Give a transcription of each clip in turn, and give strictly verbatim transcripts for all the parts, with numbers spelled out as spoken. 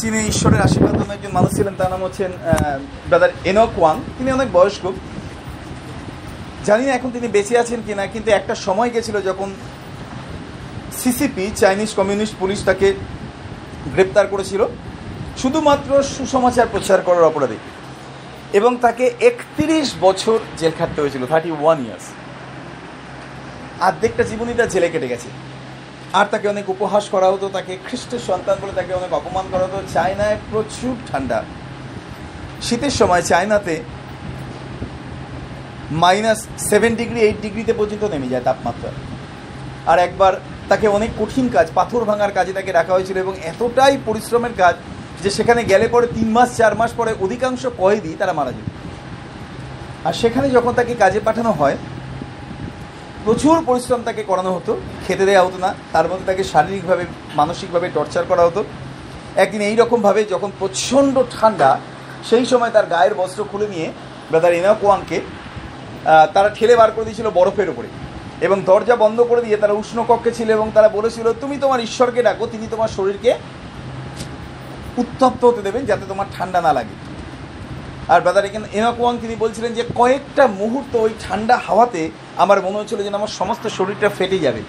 চীনে ঈশ্বরের আশীর্বাদ নামে একজন মানুষ ছিলেন, তার নাম হচ্ছেন ব্রাদার এনক ওয়াং। তিনি অনেক বয়স্ক, জানি না এখন তিনি বেঁচে আছেন কিনা, কিন্তু একটা সময় গেছিল যখন সিসিপি, চাইনিজ কমিউনিস্ট পুলিশ তাকে গ্রেপ্তার করেছিল শুধুমাত্র সুসমাচার প্রচার করার অপরাধে, এবং তাকে একত্রিশ বছর জেল খাটতে হয়েছিল, থার্টি ওয়ান ইয়ার্স। আর্ধেকটা জীবনই তার জেলে কেটে গেছে। আর তাকে অনেক উপহাস করা হতো, তাকে খ্রিস্টের সন্তান বলে তাকে অনেক অপমান করা হতো। চায়নায় প্রচুর ঠান্ডা, শীতের সময় চায়নাতে মাইনাস সেভেন ডিগ্রি এইট ডিগ্রিতে পর্যন্ত নেমে যায় তাপমাত্রা। আর একবার তাকে অনেক কঠিন কাজ, পাথর ভাঙার কাজে তাকে রাখা হয়েছিল, এবং এতটাই পরিশ্রমের কাজ যে সেখানে গেলে পরে তিন মাস চার মাস পরে অধিকাংশ কয়েদি তারা মারা যেত। আর সেখানে যখন তাকে কাজে পাঠানো হয়, প্রচুর পরিশ্রম তাকে করানো হতো, খেতে দেওয়া হতো না, তার মধ্যে তাকে শারীরিকভাবে মানসিকভাবে টর্চার করা হতো। একদিন এইরকমভাবে যখন প্রচণ্ড ঠান্ডা, সেই সময় তার গায়ের বস্ত্র খুলে নিয়ে ব্রাদার এনক ওয়াংকে তারা ঠেলে বার করে দিয়েছিল বরফের উপরে, এবং দরজা বন্ধ করে দিয়ে তারা উষ্ণ কক্ষে ছিল, এবং তারা বলেছিল তুমি তোমার ঈশ্বরকে ডাকো, তিনি তোমার শরীরকে উত্তপ্ত হতে দেবেন যাতে তোমার ঠান্ডা না লাগে। আর ব্রাদার এনক ওয়াং তিনি বলছিলেন যে কয়েকটা মুহূর্ত ওই ঠান্ডা হাওয়াতে আমার মনে হচ্ছিল যেন আমার সমস্ত শরীরটা ফেটে যাবে।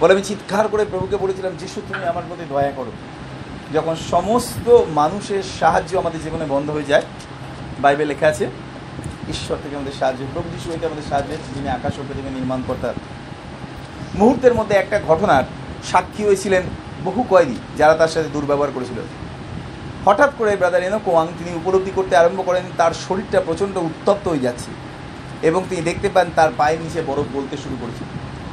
বলে আমি চিৎকার করে প্রভুকে বলেছিলাম, যিশু তুমি আমার প্রতি দয়া করো। যখন সমস্ত মানুষের সাহায্য আমাদের জীবনে বন্ধ হয়ে যায়, বাইবেল লেখা আছে ঈশ্বর থেকে আমাদের সাহায্য, প্রভু যিশু হইতে আমাদের সাহায্য, যিনি আকাশ ও পৃথিবী নির্মাণ কর্তা। মুহূর্তের মধ্যে একটা ঘটনার সাক্ষী হয়েছিলেন বহু কয়েদি যারা তার সাথে দুর্ব্যবহার করেছিল। হঠাৎ করে ব্রাদার এনক ওয়াং তিনি উপলব্ধি করতে আরম্ভ করেন তার শরীরটা প্রচণ্ড উত্তপ্ত হয়ে যাচ্ছে, এবং তিনি দেখতে পান তার পায়ের নিচে বরফ গলতে শুরু করেছে।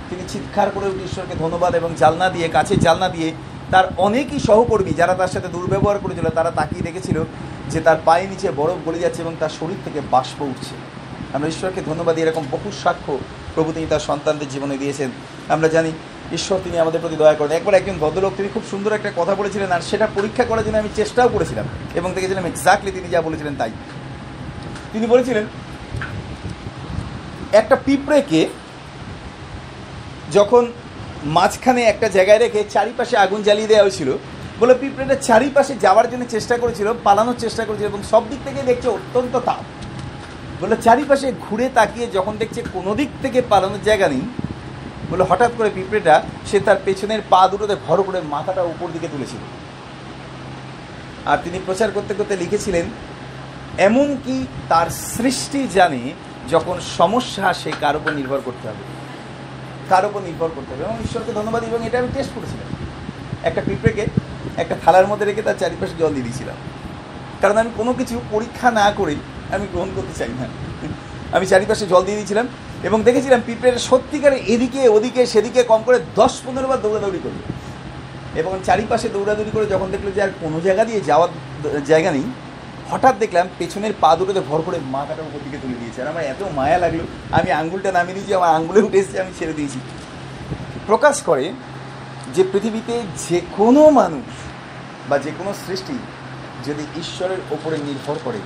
তিনি চিৎকার করে উঠে ঈশ্বরকে ধন্যবাদ, এবং জানলা দিয়ে, কাছে জানলা দিয়ে তার অনেকই সহকর্মী যারা তার সাথে দুর্ব্যবহার করেছিল তারা তাকিয়ে দেখেছিল যে তার পায়ের নিচে বরফ গলে যাচ্ছে এবং তার শরীর থেকে বাষ্প উঠছে। আমরা ঈশ্বরকে ধন্যবাদ। এরকম বহু সাক্ষ্য প্রভু তিনি তার সন্তানদের জীবনে দিয়েছেন। আমরা জানি ঈশ্বর তিনি আমাদের প্রতি দয়া করেন। একবার একজন ভদ্রলোক তিনি খুব সুন্দর একটা কথা বলেছিলেন, আর সেটা পরীক্ষা করার জন্য আমি চেষ্টাও করেছিলাম এবং দেখেছিলাম এক্স্যাক্টলি তিনি যা বলেছিলেন তাই। তিনি বলেছিলেন একটা পিঁপড়েকে যখন মাঝখানে একটা জায়গায় রেখে চারিপাশে আগুন জ্বালিয়ে দেওয়া হয়েছিল, বলে পিঁপড়েটা চারিপাশে যাওয়ার জন্য চেষ্টা করেছিল, পালানোর চেষ্টা করেছিল, এবং সব দিক থেকে দেখছে অত্যন্ত তাপ। বলে চারিপাশে ঘুরে তাকিয়ে যখন দেখছে কোনো দিক থেকে পালানোর জায়গা নেই, বলে হঠাৎ করে পিঁপড়েটা সে তার পেছনের পা দুটোতে ভর করে মাথাটা উপর দিকে তুলেছিল। আর তিনি প্রচার করতে করতে লিখেছিলেন, এমনকি তার সৃষ্টি জানে যখন সমস্যা আসে কার উপর নির্ভর করতে হবে, কার উপর নির্ভর করতে হবে। এবং ঈশ্বরকে ধন্যবাদ। এবং এটা আমি টেস্ট করেছিলাম, একটা পিঁপড়েকে একটা থালার মধ্যে রেখে তার চারিপাশে জল দিয়ে দিয়েছিলাম, কারণ আমি কোনো কিছু পরীক্ষা না করে আমি গ্রহণ করতে চাই না। আমি চারিপাশে জল দিয়ে দিয়েছিলাম এবং দেখেছিলাম পিঁপড়ের সত্যিকারে এদিকে ওদিকে সেদিকে কম করে দশ পনেরো বার দৌড়াদৌড়ি করল, এবং চারিপাশে দৌড়াদৌড়ি করে যখন দেখলো যে আর কোনো জায়গা দিয়ে যাওয়ার জায়গা নেই, হঠাৎ দেখলাম পেছনের পা দুটোতে ভর করে মাথাটা উপর দিকে তুলে দিয়েছে। আর আমার এত মায়া লাগলো, আমি আঙুলটা নামিয়ে দিয়েছি, আমার আঙুলে উঠে এসেছে, আমি ছেড়ে দিয়েছি। প্রকাশ করে যে পৃথিবীতে যে কোনো মানুষ বা যে কোনো সৃষ্টি যদি ঈশ্বরের ওপরে নির্ভর করে,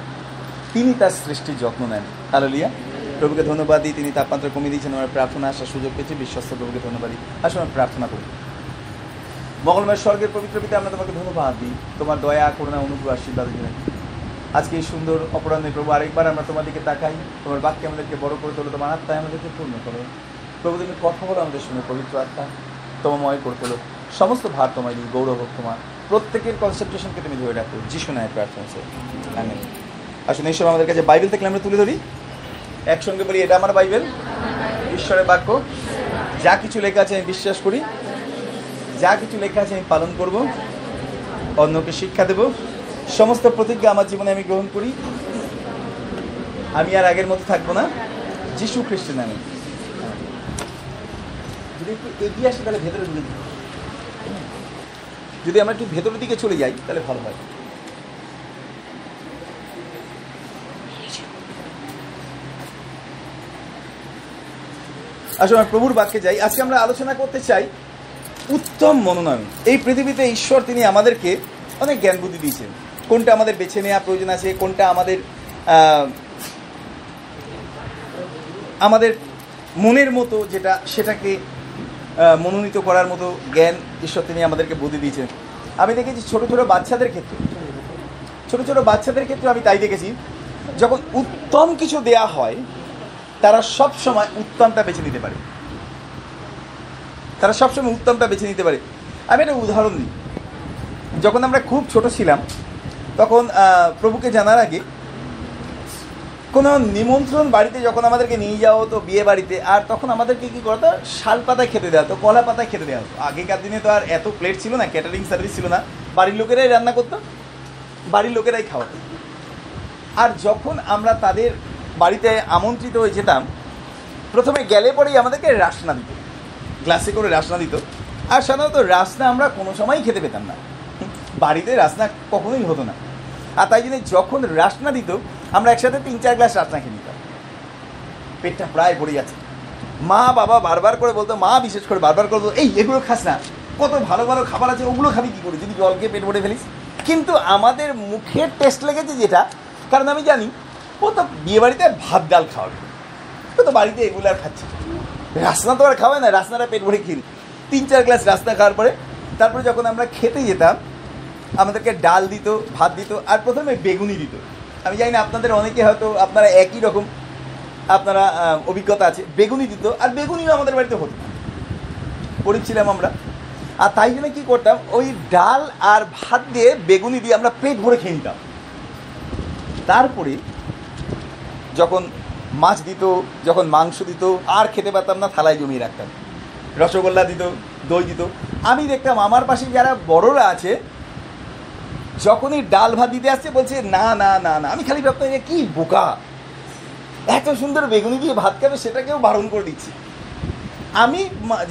তিনি তার সৃষ্টির যত্ন নেন। হালেলুয়া, প্রভুকে ধন্যবাদ দিই। তিনি তাপমাত্রা কমিয়ে দিয়েছেন, আমরা প্রার্থনা আসার সুযোগ পেয়েছি, বিশ্বস্ত প্রভুকে ধন্যবাদ দিই। আসলে আমরা প্রার্থনা করি। মঙ্গলময় স্বর্গের পবিত্র পিতা, আমরা তোমাকে ধন্যবাদ দিই তোমার দয়া, করুণা, অনুগ্রহ, আশীর্বাদ জন্য। আজকে এই সুন্দর অপরাহ্নে প্রভু আরেকবার আমরা তোমার দিকে তাকাই, তোমার বাক্যে আমাদেরকে বড় করে তোলো, তোমার আত্মায় আমাদেরকে পূর্ণ করো। প্রভু তুমি কথা বলো আমাদের সঙ্গে, পবিত্র আত্মা তোমাময় করে তোলো, সমস্ত ভার তোমায় দিই, গৌরব তোমার, প্রত্যেকের কনসেন্ট্রেশনকে তুমি ধরে রাখো, যিশু নামের প্রার্থনা। আমিন। আসলে এইসব আমাদের কাছে বাইবেল থাকলে আমরা তুলে ধরি, একসঙ্গে বলি এটা আমার বাইবেল, ঈশ্বরের বাক্য। যা কিছু লেখা আছে আমি বিশ্বাস করি, যা কিছু লেখা আছে আমি পালন করব, অন্যকে শিক্ষা দেব, সমস্ত প্রতিজ্ঞা আমার জীবনে আমি গ্রহণ করি। আমি আর আগের মতো থাকবো না, যিশু খ্রিস্টের নামে। যদি একটু এগিয়ে আসি তাহলে ভেতরে ঢুকে, যদি আমরা একটু ভেতরের দিকে চলে যাই তাহলে ভালো হয়। আসলে আমরা প্রভুর বাক্যে যাই। আজকে আমরা আলোচনা করতে চাই উত্তম মনোনয়ন। এই পৃথিবীতে ঈশ্বর তিনি আমাদেরকে অনেক জ্ঞান বুদ্ধি দিয়েছেন, কোনটা আমাদের বেছে নেওয়া প্রয়োজন আছে, কোনটা আমাদের আমাদের মনের মতো যেটা সেটাকে মনোনীত করার মতো জ্ঞান ঈশ্বর তিনি আমাদেরকে বুদ্ধি দিয়েছেন। আমি দেখেছি ছোটো ছোটো বাচ্চাদের ক্ষেত্রে ছোটো ছোটো বাচ্চাদের ক্ষেত্রে আমি তাই দেখেছি, যখন উত্তম কিছু দেয়া হয় তারা সব সময় উত্তমটা বেছে নিতে পারে, তারা সবসময় উত্তমটা বেছে নিতে পারে। আমি একটা উদাহরণ দিই। যখন আমরা খুব ছোট ছিলাম তখন প্রভুকে জানার আগে কোনো নিমন্ত্রণ বাড়িতে যখন আমাদেরকে নিয়ে যাওয়া হতো বিয়ে বাড়িতে, আর তখন আমাদেরকে কী করা হতো, শাল পাতায় খেতে দেওয়া হতো, কলা পাতায় খেতে দেওয়া হতো। আগেকার দিনে তো আর এত প্লেট ছিল না, ক্যাটারিং সার্ভিস ছিল না, বাড়ির লোকেরাই রান্না করতো, বাড়ির লোকেরাই খাওয়াতো। আর যখন আমরা তাদের বাড়িতে আমন্ত্রিত হয়ে যেতাম, প্রথমে গেলে পরেই আমাদেরকে রাসনা দিত, গ্লাসে করে রাসনা দিত। আর সাধারণত রাসনা আমরা কোনো সময়ই খেতে পেতাম না, বাড়িতে রাসনা কখনোই হতো না। আর তাই জন্য যখন রাসনা দিত আমরা একসাথে তিন চার গ্লাস রাসনা খেয়ে নিতাম, পেটটা প্রায় ভরে যাচ্ছে। মা বাবা বারবার করে বলতো, মা বিশেষ করে বারবার করে বলতো, এই এগুলো খাস না, কত ভালো ভালো খাবার আছে ওগুলো খাবি কী করে, যদি জলকে পেট ভরে ফেলিস। কিন্তু আমাদের মুখের টেস্ট লেগেছে যেটা, কারণ আমি জানি ও তো বিয়েবাড়িতে ভাত ডাল খাওয়াবে, ও তো বাড়িতে এগুলো আর খাচ্ছে, রাসনা তো আর খাওয়ায় না, রাসনাটা পেট ভরে খেয়ে তিন চার গ্লাস রাসনা খাওয়ার পরে। তারপরে যখন আমরা খেতে যেতাম আমাদেরকে ডাল দিত, ভাত দিত, আর প্রথমে বেগুনি দিত। আমি জানি না আপনাদের অনেকে হয়তো আপনারা একই রকম আপনারা অভিজ্ঞতা আছে। বেগুনি দিত, আর বেগুনিও আমাদের বাড়িতে হতো না, গরিব ছিলাম আমরা। আর তাই জন্য কী করতাম, ওই ডাল আর ভাত দিয়ে বেগুনি দিয়ে আমরা পেট ভরে খেয়ে নিতাম। তারপরে যখন মাছ দিত, যখন মাংস দিত, আর খেতে পারতাম না, থালায় জমিয়ে রাখতাম, রসগোল্লা দিত, দই দিত। আমি দেখতাম আমার পাশে যারা বড়রা আছে যখনই ডাল ভাত দিতে আসছে বলছে না না না না। আমি খালি ভাবতাম যে কী বোকা, এত সুন্দর বেগুনি দিয়ে ভাত খাবে সেটাকেও বারণ করে দিচ্ছি। আমি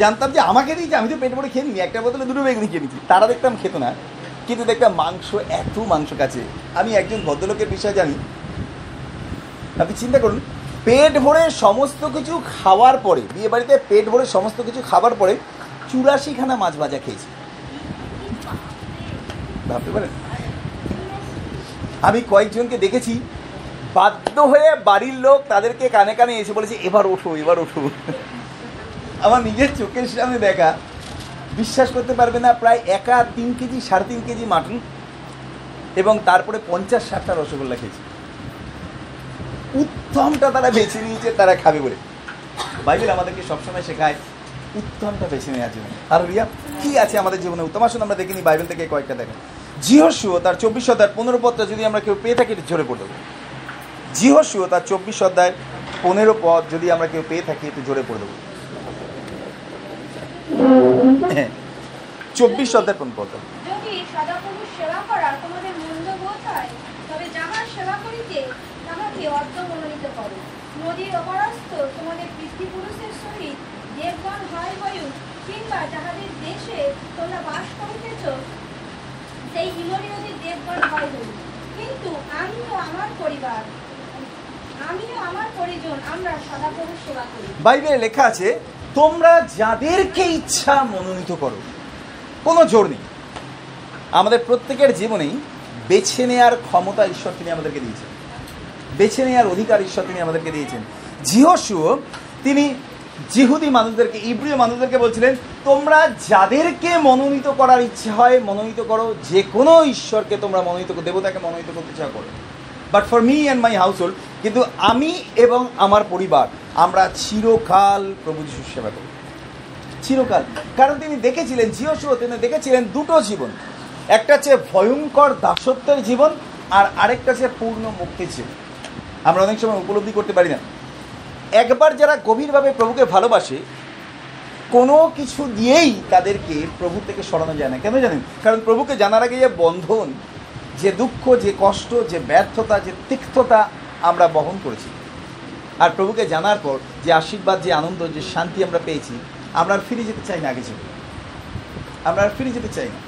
জানতাম যে আমাকে দিয়েছে, আমি তো পেট ভরে খেয়ে নিই, একটা বোতলে দুটো বেগুনি খেয়ে নিচ্ছি। তারা দেখতাম খেত না, কিন্তু দেখতাম মাংস, এত মাংস কাছে। আমি একজন ভদ্রলোকের বিষয়ে জানি, আপনি চিন্তা করুন, পেট ভরে সমস্ত কিছু খাওয়ার পরে, বিয়ে বাড়িতে পেট ভরে সমস্ত কিছু খাওয়ার পরে চুরাশিখানা মাছ ভাজা খেয়েছি, ভাবতে পারেন। আমি কয়েকজনকে দেখেছি বাধ্য হয়ে বাড়ির লোক তাদেরকে কানে কানে এসে বলেছে এবার ওঠো, এবার ওঠো। আমার নিজের চোখের সামনে দেখা, বিশ্বাস করতে পারবে না, প্রায় একা তিন কেজি সাড়ে তিন কেজি মাটন এবং তারপরে পঞ্চাশ ষাটটা রসগোল্লা খেয়েছি। উত্তমটা তারা বেছে নিয়েছে, তারা খাবে বলে। বাইবেল আমাদেরকে সবসময় শেখায় উত্তমটা বেছে নেওয়ার জন্য। আর রিয়া কী আছে আমাদের জীবনে উত্তম, আসুন আমরা দেখিনি বাইবেল থেকে কয়েকটা দেখা। যিহোশূয় তার চব্বিশ অধ্যায়ের পনেরো পদটা যদি আমরা কেউ পেয়ে থাকি একটু জোরে পড়ে দেবো। যিহোশূয় তার চব্বিশ অধ্যায়ের পনেরো পদ যদি আমরা কেউ পেয়ে থাকি একটু জোরে পড়ে দেবো। হ্যাঁ, চব্বিশ অধ্যায়ের পনেরো পদ। বাইবেলে লেখা আছে তোমরা যাদেরকে ইচ্ছা মনোনীত করো, কোনো জোর নেই। আমাদের প্রত্যেকের জীবনেই বেছে নেওয়ার ক্ষমতা ঈশ্বর তিনি আমাদেরকে দিয়েছেন, বেছে নেওয়ার অধিকার ঈশ্বর তিনি আমাদেরকে দিয়েছেন। যিহোশূয় তিনি যিহুদি মানুষদেরকে, ইব্রিয় মানুষদেরকে বলছিলেন তোমরা যাদেরকে মনোনীত করার ইচ্ছে হয় মনোনীত করো, যে কোনো ঈশ্বরকে তোমরা মনোনীত করো, দেবতাকে মনোনীত করতে চাও করো। But for me and my household, কিন্তু আমি এবং আমার পরিবার আমরা চিরকাল প্রভু যিশুর সেবা করি, চিরকাল। কারণ তিনি দেখেছিলেন, যিহোশূয় তিনি দেখেছিলেন দুটো জীবন, একটা হচ্ছে ভয়ঙ্কর দাসত্বের জীবন আর আরেকটা হচ্ছে পূর্ণ মুক্তির জীবন। আমরা অনেক সময় উপলব্ধি করতে পারি না, একবার যারা গভীরভাবে প্রভুকে ভালোবাসে কোনো কিছু দিয়েই তাদেরকে প্রভু থেকে সরানো যায় না। কেন জানেন? কারণ প্রভুকে জানার আগে যে বন্ধন, যে দুঃখ, যে কষ্ট, যে ব্যর্থতা, যে তিক্ততা আমরা বহন করেছি, আর প্রভুকে জানার পর যে আশীর্বাদ, যে আনন্দ, যে শান্তি আমরা পেয়েছি, আমরা আর ফিরে যেতে চাই না আগে জীবনে, আমরা আর ফিরে যেতে চাই না।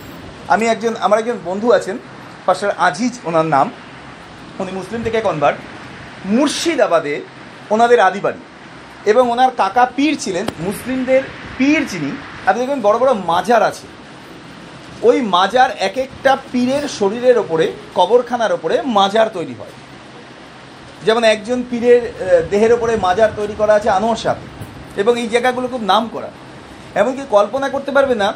আমি একজন, আমার একজন বন্ধু আছেন পাশার আজিজ ওনার নাম, উনি মুসলিম থেকে কনভার্ট, মুর্শিদাবাদে ওনাদের আদি বাড়ি, এবং ওনার কাকা পীর ছিলেন, মুসলিমদের পীর যিনি। আপনি দেখবেন বড় বড় মাজার আছে, ওই মাজার এক একটা পীরের শরীরের ওপরে, কবরখানার ওপরে মাজার তৈরি হয়। যেমন একজন পীরের দেহের ওপরে মাজার তৈরি করা আছে আনোয়ার সাহেব, এবং এই জায়গাগুলো খুব নাম করা। এমনকি কল্পনা করতে পারবে না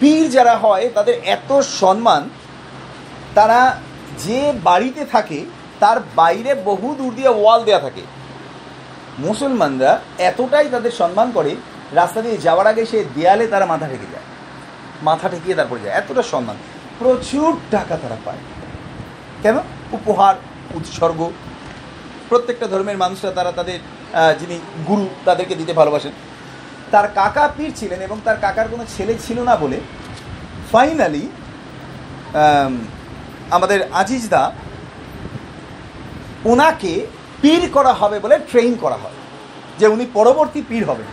পীর যারা হয় তাদের এত সম্মান, তারা যে বাড়িতে থাকে তার বাইরে বহু দূর দিয়ে ওয়াল দেওয়া থাকে। মুসলমানরা এতটাই তাদের সম্মান করে, রাস্তা দিয়ে যাওয়ার আগে সে দেয়ালে তারা মাথা ঢেকে যায়, মাথা ঢেকিয়ে তারপরে যায়, এতটা সম্মান। প্রচুর টাকা তারা পায়। কেন? উপহার, উৎসর্গ। প্রত্যেকটা ধর্মের মানুষরা তারা তাদের যিনি গুরু তাদেরকে দিতে ভালোবাসেন। তার কাকা পীর ছিলেন এবং তার কাকার কোনো ছেলে ছিল না বলে ফাইনালি আমাদের আজিজ দা ওনাকে পীর করা হবে বলে ট্রেন করা হয় যে উনি পরবর্তী পীর হবেন।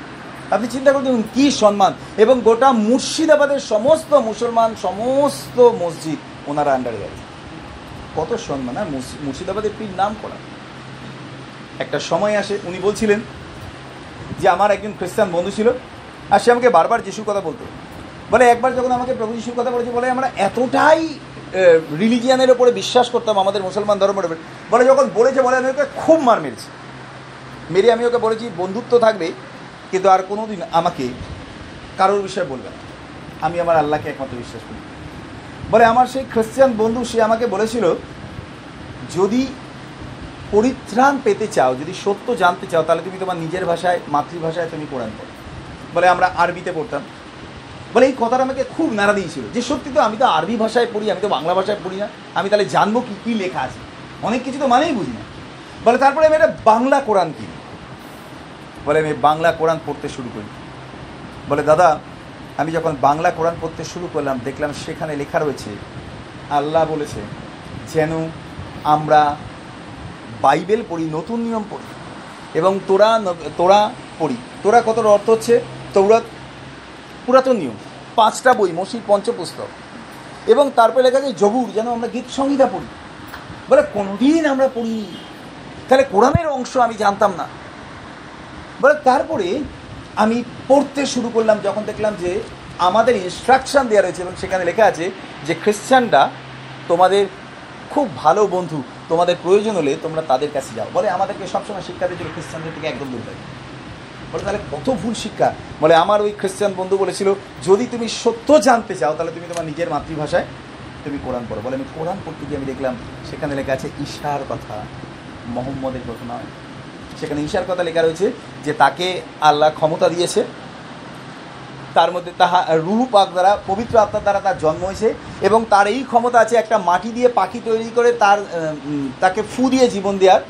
আপনি চিন্তা করুন কী সম্মান। এবং গোটা মুর্শিদাবাদের সমস্ত মুসলমান সমস্ত মসজিদ ওনারা আন্ডারে গেছে। কত সম্মান! আর মুর্শিদাবাদের পীর নাম করা। একটা সময় আসে উনি বলছিলেন যে আমার একজন খ্রিস্টান বন্ধু ছিল আর সে আমাকে বারবার যিশুর কথা বলতো। বলে একবার যখন আমাকে প্রভু যিশুর কথা বলেছে, বলে আমরা এতটাই রিলিজিয়ানের ওপরে বিশ্বাস করতাম, আমাদের মুসলমান ধর্মের ওপরে, বলে যখন বলেছে বলে আমি ওকে খুব মার মেরেছি। মেরে আমি ওকে বলেছি বন্ধুত্ব থাকবে কিন্তু আর কোনো দিন আমাকে কারোর বিষয়ে বলবে না, আমি আমার আল্লাহকে একমাত্র বিশ্বাস করি। বলে আমার সেই খ্রিস্টান বন্ধু সে আমাকে বলেছিল যদি পরিত্রাণ পেতে চাও, যদি সত্য জানতে চাও, তাহলে তুমি তোমার নিজের ভাষায় মাতৃভাষায় তুমি কোরআন পড়ো। বলে আমরা আরবিতে পড়তাম। বলে এই কথাটা আমাকে খুব নাড়া দিয়েছিল যে সত্যি তো আমি তো আরবি ভাষায় পড়ি, আমি তো বাংলা ভাষায় পড়ি না, আমি তাহলে জানবো কি কী লেখা আছে, অনেক কিছু তো মানেই বুঝি না। বলে তারপরে আমি একটা বাংলা কোরআন কিনি। বলে আমি বাংলা কোরআন পড়তে শুরু করি। বলে দাদা আমি যখন বাংলা কোরআন পড়তে শুরু করলাম দেখলাম সেখানে লেখা রয়েছে আল্লাহ বলেছে যেন আমরা বাইবেল পড়ি, নতুন নিয়ম পড়ি এবং তোরা তোরা পড়ি। তোরা কত অর্থ হচ্ছে তৌরাত, পুরাতন নিয়ম, পাঁচটা বই মসজিদ পঞ্চপুস্তক, এবং তারপরে লেখা যায় জবুর, যেন আমরা গীত সংহিতা পড়ি। বলে কোনোদিন আমরা পড়ি, তাহলে কোরআনের অংশ আমি জানতাম না। বলে তারপরে আমি পড়তে শুরু করলাম যখন দেখলাম যে আমাদের ইনস্ট্রাকশান দেওয়া রয়েছে এবং সেখানে লেখা আছে যে খ্রিশ্চানরা তোমাদের খুব ভালো বন্ধু, তোমাদের প্রয়োজন হলে তোমরা তাদের কাছে যাও। বলে আমাদেরকে সবসময় শিক্ষা দিয়েছিল খ্রিশ্চানদের থেকে একদম দূর থাকে। বলে তাহলে কত ভুল শিক্ষা। বলে আমার ওই খ্রিশ্চান বন্ধু বলেছিল যদি তুমি সত্য জানতে চাও তাহলে তুমি তোমার নিজের মাতৃভাষায় তুমি কোরআন পড়ো। বলে আমি কোরআন পড়তে গিয়ে আমি দেখলাম সেখানে লেখা আছে ঈশার কথা, মোহাম্মদের কথা নয়। সেখানে ঈশার কথা লেখা রয়েছে যে তাকে আল্লাহ ক্ষমতা দিয়েছে, তার মধ্যে তাহা রুহ পাক দ্বারা, পবিত্র আত্মার দ্বারা তার জন্ম হয়েছে এবং তার এই ক্ষমতা আছে একটা মাটি দিয়ে পাখি তৈরি করে তার তাকে ফু দিয়ে জীবন দেওয়ার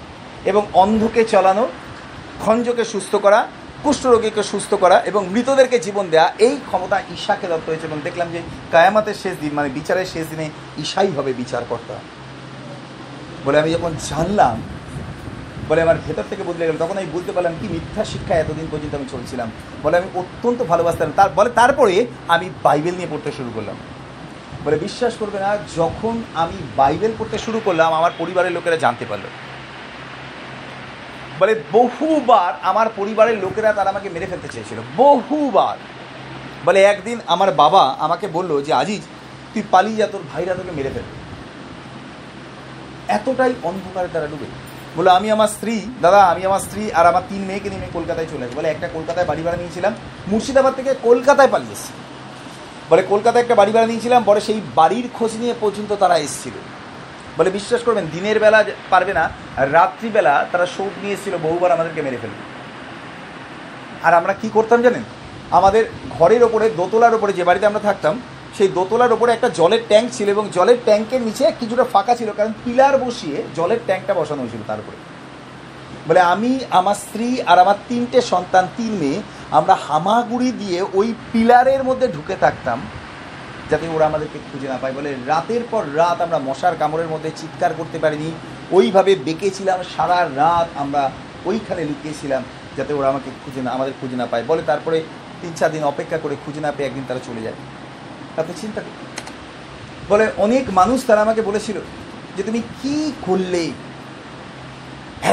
এবং অন্ধকে চলানো, খঞ্জকে সুস্থ করা, কুষ্ঠরোগীকে সুস্থ করা এবং মৃতদেরকে জীবন দেওয়া, এই ক্ষমতা ঈশাকে দত্ত হয়েছে। এবং দেখলাম যে কায়ামাতের শেষ দিন মানে বিচারের শেষ দিনে ঈশাই হবে বিচারকর্তা। বলে আমি যখন জানলাম, বলে আমার ভেতর থেকে বদলে গেল। তখন আমি বুঝতে পারলাম কি মিথ্যা শিক্ষা এতদিন পর্যন্ত আমি চলছিলাম। বলে আমি অত্যন্ত ভালোবাসতাম তার। বলে তারপরে আমি বাইবেল নিয়ে পড়তে শুরু করলাম। বলে বিশ্বাস করবে না, যখন আমি বাইবেল পড়তে শুরু করলাম আমার পরিবারের লোকেরা জানতে পারলো। বলে বহুবার আমার পরিবারের লোকেরা তারা আমাকে মেরে ফেলতে চেয়েছিল, বহুবার। বলে একদিন আমার বাবা আমাকে বললো যে আজিজ তুই পালিয়ে যা, তোর ভাইরা তোকে মেরে ফেলবে। এতটাই অন্ধকারে তারা ডুবে। বলে আমি আমার স্ত্রী দাদা আমি আমার স্ত্রী আর আমার তিন মেয়েকে নিয়ে কলকাতায় চলে আসি। বলে একটা কলকাতায় বাড়ি ভাড়া নিয়েছিলাম, মুর্শিদাবাদ থেকে কলকাতায় পালিয়ে এসেছি। বলে কলকাতায় একটা বাড়ি ভাড়া নিয়েছিলাম, পরে সেই বাড়ির খোঁজ নিয়ে পর্যন্ত তারা এসেছিল। বলে বিশ্বাস করবেন দিনের বেলা পারবে না, রাত্রিবেলা তারা শোধ নিয়েছিল, বহুবার আমাদেরকে মেরে ফেলবে। আর আমরা কি করতাম জানেন? আমাদের ঘরের ওপরে, দোতলার ওপরে যে বাড়িতে আমরা থাকতাম সেই দোতলার ওপরে একটা জলের ট্যাঙ্ক ছিল এবং জলের ট্যাঙ্কের নিচে কিছুটা ফাঁকা ছিল, কারণ পিলার বসিয়ে জলের ট্যাঙ্কটা বসানো হয়েছিল তার উপরে। বলে আমি আমার স্ত্রী আর আমার তিনটে সন্তান, তিন মেয়ে, আমরা হামাগুড়ি দিয়ে ওই পিলারের মধ্যে ঢুকে থাকতাম যাতে ওরা আমাদেরকে খুঁজে না পায়। বলে রাতের পর রাত আমরা মশার কামড়ের মধ্যে চিৎকার করতে পারিনি, ওইভাবে বেঁকেছিলাম সারা রাত, আমরা ওইখানে লুকিয়েছিলাম যাতে ওরা আমাকে খুঁজে না আমাদের খুঁজে না পায়। বলে তারপরে তিন চার দিন অপেক্ষা করে খুঁজে না পেয়ে একদিন তারা চলে যায়। আপনি চিন্তা করুন। বলে অনেক মানুষ তারা আমাকে বলেছিল যে তুমি কি করলে,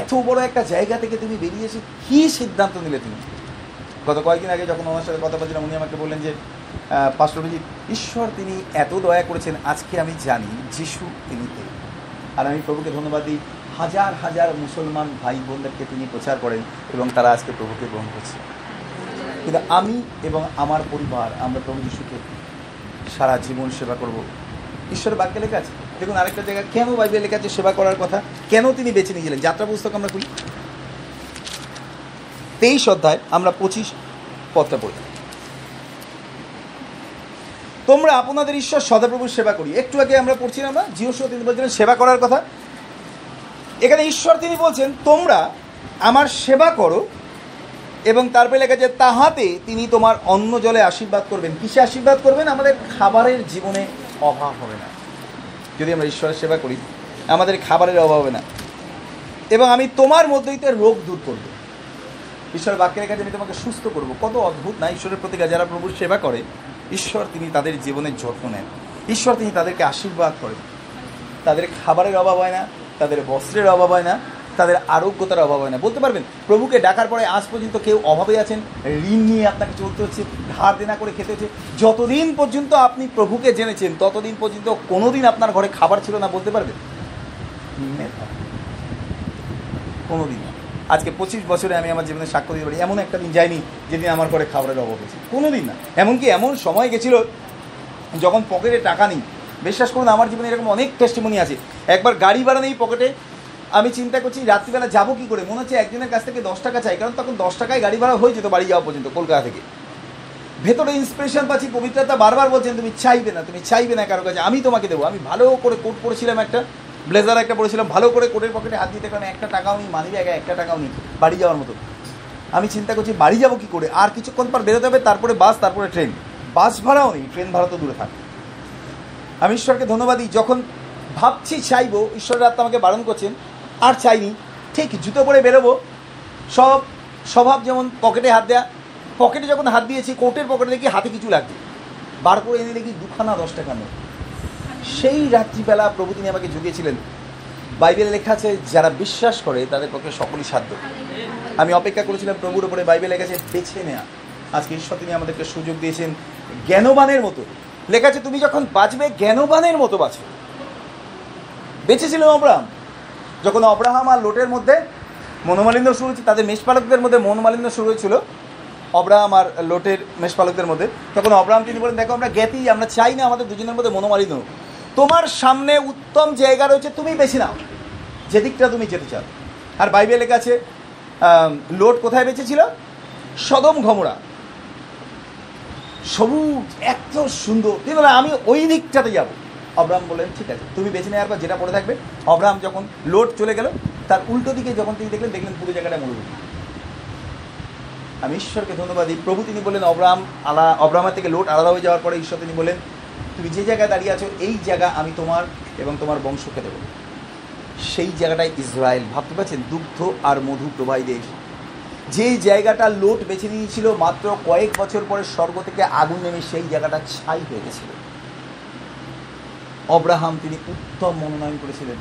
এত বড় একটা জায়গা থেকে তুমি বেরিয়েছো, কি সিদ্ধান্ত নিলে তুমি। গত কয়েকদিন আগে যখন আমার সাথে কথা বলছিলাম উনি আমাকে বললেন যে পাস্টর অভিজিৎ ঈশ্বর তিনি এত দয়া করেছেন, আজকে আমি জানি যিশু তিনি কে। আর আমি প্রভুকে ধন্যবাদ দিই, হাজার হাজার মুসলমান ভাই বোনদেরকে তিনি প্রচার করেন এবং তারা আজকে প্রভুকে গ্রহণ করছে। কিন্তু আমি এবং আমার পরিবার আমরা প্রভু যিশুকে সারা জীবন সেবা করব। ঈশ্বরের বাক্যে লেখা আছে দেখুন আরেকটা জায়গা কেন বাইবেলে লেখা আছে সেবা করার কথা, কেন তিনি বেছে নিয়েছিলেন। যাত্রা পুস্তক আমরা খুলি, তেইশ অধ্যায় আমরা পঁচিশ পদটা পড়ি, তোমরা আপনাদের ঈশ্বর সদাপ্রভুর সেবা করি। একটু আগে আমরা পড়ছি না, আমরা যিহোশুয়া তিনি বলছিলেন সেবা করার কথা, এখানে ঈশ্বর তিনি বলছেন তোমরা আমার সেবা করো, এবং তারপরে লেখা যে তাহাতে তিনি তোমার অন্ন জলে আশীর্বাদ করবেন। কিসে আশীর্বাদ করবেন? আমাদের খাবারের জীবনে অভাব হবে না, যদি আমরা ঈশ্বরের সেবা করি আমাদের খাবারের অভাব হবে না, এবং আমি তোমার মধ্যেই তো রোগ দূর করবো, ঈশ্বরের বাক্যের কাছে আমি তোমাকে সুস্থ করবো। কত অদ্ভুত না, ঈশ্বরের প্রতিজ্ঞা। যারা প্রভুর সেবা করে ঈশ্বর তিনি তাদের জীবনের যত্ন নেন, ঈশ্বর তিনি তাদেরকে আশীর্বাদ করেন, তাদের খাবারের অভাব হয় না, তাদের বস্ত্রের অভাব হয় না, তাদের আরোগ্যতার অভাব হয় না। বলতে পারবেন প্রভুকে ডাকার পরে আজ পর্যন্ত কেউ অভাবে আছেন? ঋণ নিয়ে আপনাকে চলতে হচ্ছে, ধার দেনা করে খেতে হচ্ছে। যতদিন পর্যন্ত আপনি প্রভুকে জেনেছেন ততদিন পর্যন্ত কোনো দিন আপনার ঘরে খাবার ছিল না, বলতে পারবেন কোনো দিন। আজকে পঁচিশ বছরে আমি আমার জীবনে সাক্ষ্য দিতে পারি এমন একটা দিন যাইনি যেদিন আমার ঘরে খাবারের অভাব হয়েছে, কোনো দিন না। এমনকি এমন সময় গেছিল যখন পকেটে টাকা নেই। বিশ্বাস করুন আমার জীবনে এরকম অনেক টেস্টিমনি আছে। একবার গাড়ি ভাড়া নেই পকেটে, আমি চিন্তা করছি রাত্রিবেলা যাবো কী করে, মনে হচ্ছে একজনের কাছ থেকে দশ টাকা চাই, কারণ তখন দশ টাকায় গাড়ি ভাড়া হয়ে যেত বাড়ি যাওয়া পর্যন্ত কলকাতা থেকে। ভেতরে ইন্সপিরেশন পাচ্ছি, পবিত্রতা বারবার বলছেন তুমি চাইবে না, তুমি চাইবে না কারো কাছে, আমি তোমাকে দেবো। আমি ভালো করে কোট পরেছিলাম, একটা ব্লেজার একটা পরেছিলাম, ভালো করে কোটের পকেটে হাত দিতে, কারণ একটা টাকাও নেই, মানি ব্যাগে একটা টাকাও নেই বাড়ি যাওয়ার মতো। আমি চিন্তা করছি বাড়ি যাবো কী করে, আর কিছুক্ষণ পর বেরোতে হবে, তারপরে বাস, তারপরে ট্রেন, বাস ভাড়াও নেই, ট্রেন ভাড়া তো দূরে থাকে। আমি ঈশ্বরকে ধন্যবাদ দিই, যখন ভাবছি চাইবো ঈশ্বরের রাত আমাকে বারণ করছেন, আর চাইনি। ঠিক জুতো পরে বেরোবো, সব স্বভাব যেমন পকেটে হাত দেয়া, পকেটে যখন হাত দিয়েছি কোটের পকেটে দেখি হাতে কিছু লাগছে, বার করে এনে দেখি দুখানা দশ টাকা নেই। সেই রাত্রিবেলা প্রভু তিনি আমাকে জুগিয়েছিলেন। বাইবেলে লেখা আছে যারা বিশ্বাস করে তাদের পক্ষে সকলই সাধ্য। আমি অপেক্ষা করেছিলাম প্রভুর ওপরে, বাইবেলে লেখা আছে বেছে নেওয়া। আজকে ঈশ্বর তিনি আমাদেরকে সুযোগ দিয়েছেন জ্ঞানবানের মতো। লেখা আছে তুমি যখন বাঁচবে জ্ঞানবানের মতো বাঁচবে। বেঁচেছিলাম আব্রাহাম, যখন আব্রাহাম আর লোটের মধ্যে মনোমালিন্য শুরু হয়েছে, তাদের মেষপালকদের মধ্যে মনোমালিন্য শুরু হয়েছিল, আব্রাহাম আর লোটের মেষপালকদের মধ্যে। তখন আব্রাহাম তিনি বলেন দেখো আমরা জ্ঞাতি, আমরা চাই না আমাদের দুজনের মধ্যে মনোমালিন্য, তোমার সামনে উত্তম জায়গা রয়েছে, তুমি বেছে নাও যে দিকটা তুমি যেতে চাও। আর বাইবেলে লেখা আছে লোট কোথায় বেঁচেছিল? সদম গমোরা, সবুজ এত সুন্দর, কিন্তু আমি ওই দিকটাতে যাব। আব্রাহাম বললেন ঠিক আছে তুমি বেছে নেওয়ার পর যেটা পড়ে থাকবে। আব্রাহাম যখন লোট চলে গেল, তার উল্টো দিকে যখন তিনি দেখলেন, দেখলেন পুরো জায়গাটা মরুভূমি। আমি ঈশ্বরকে ধন্যবাদ দিই, প্রভু তিনি বললেন আব্রাহাম আলা আব্রাহামের থেকে লোট আলাদা হয়ে যাওয়ার পরে ঈশ্বর তিনি বললেন তুমি যে জায়গায় দাঁড়িয়ে আছো এই জায়গা আমি তোমার এবং তোমার বংশকে দেবো। সেই জায়গাটাই ইসরায়েল। ভাবতে পারছেন দুগ্ধ আর মধু প্রবাহী দেশ, যে জায়গাটা লোট বেছে নিয়েছিল মাত্র কয়েক বছর পরে স্বর্গ থেকে আগুন নেমে সেই জায়গাটা ছাই হয়ে গেছিল। আব্রাহাম তিনি উত্তম মনোনয়ন করেছিলেন।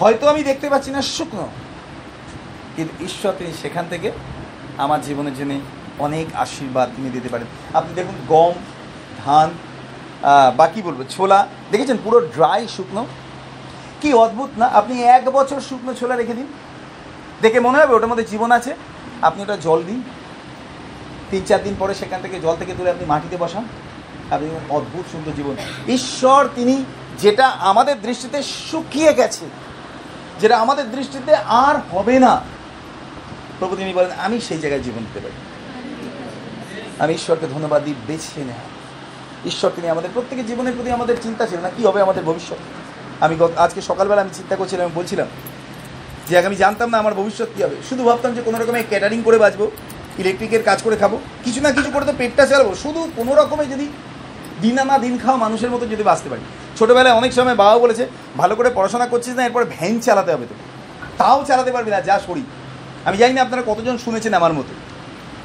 হয়তো আমি দেখতে পাচ্ছি না শুকনো, কিন্তু ঈশ্বর তিনি সেখান থেকে আমার জীবনের জন্য অনেক আশীর্বাদ তিনি দিতে পারেন। আপনি দেখুন গম, ধান, বাকি বলবো ছোলা, দেখেছেন পুরো ড্রাই শুকনো, কি অদ্ভুত না। আপনি এক বছর শুকনো ছোলা রেখে দিন, দেখে মনে হবে ওটার মধ্যে জীবন আছে। আপনি ওটা জল দিন, তিন চার দিন পরে সেখান থেকে জল থেকে তুলে আপনি মাটিতে বসান, আপনি অদ্ভুত সুন্দর জীবন। ঈশ্বর তিনি যেটা আমাদের দৃষ্টিতে শুকিয়ে গেছে, যেটা আমাদের দৃষ্টিতে আর হবে না, প্রভু তিনি বলেন আমি সেই জায়গায় জীবন দিতে পারি। আমি ঈশ্বরকে ধন্যবাদ দিই বেছে নেওয়া। ঈশ্বর তিনি আমাদের প্রত্যেকের জীবনের প্রতি আমাদের চিন্তা ছিল না কী হবে আমাদের ভবিষ্যৎ। আমি গত আজকে সকালবেলা আমি চিন্তা করছিলাম, আমি বলছিলাম যে আমি জানতাম না আমার ভবিষ্যৎ কী হবে, শুধু ভাবতাম যে কোনো রকমে ক্যাটারিং করে বাঁচবো, ইলেকট্রিকের কাজ করে খাবো, কিছু না কিছু করে তো পেটটা চালাবো, শুধু কোনো রকমে যদি দিন আনা দিন খাওয়া মানুষের মতো যদি বাঁচতে পারি। ছোটোবেলায় অনেক সময় বাবা বলেছে ভালো করে পড়াশোনা করছিস না এরপর ভ্যান চালাতে হবে, তো তাও চালাতে পারবি না যা শরীর। আমি জানি না আপনারা কতজন শুনেছেন আমার মতো,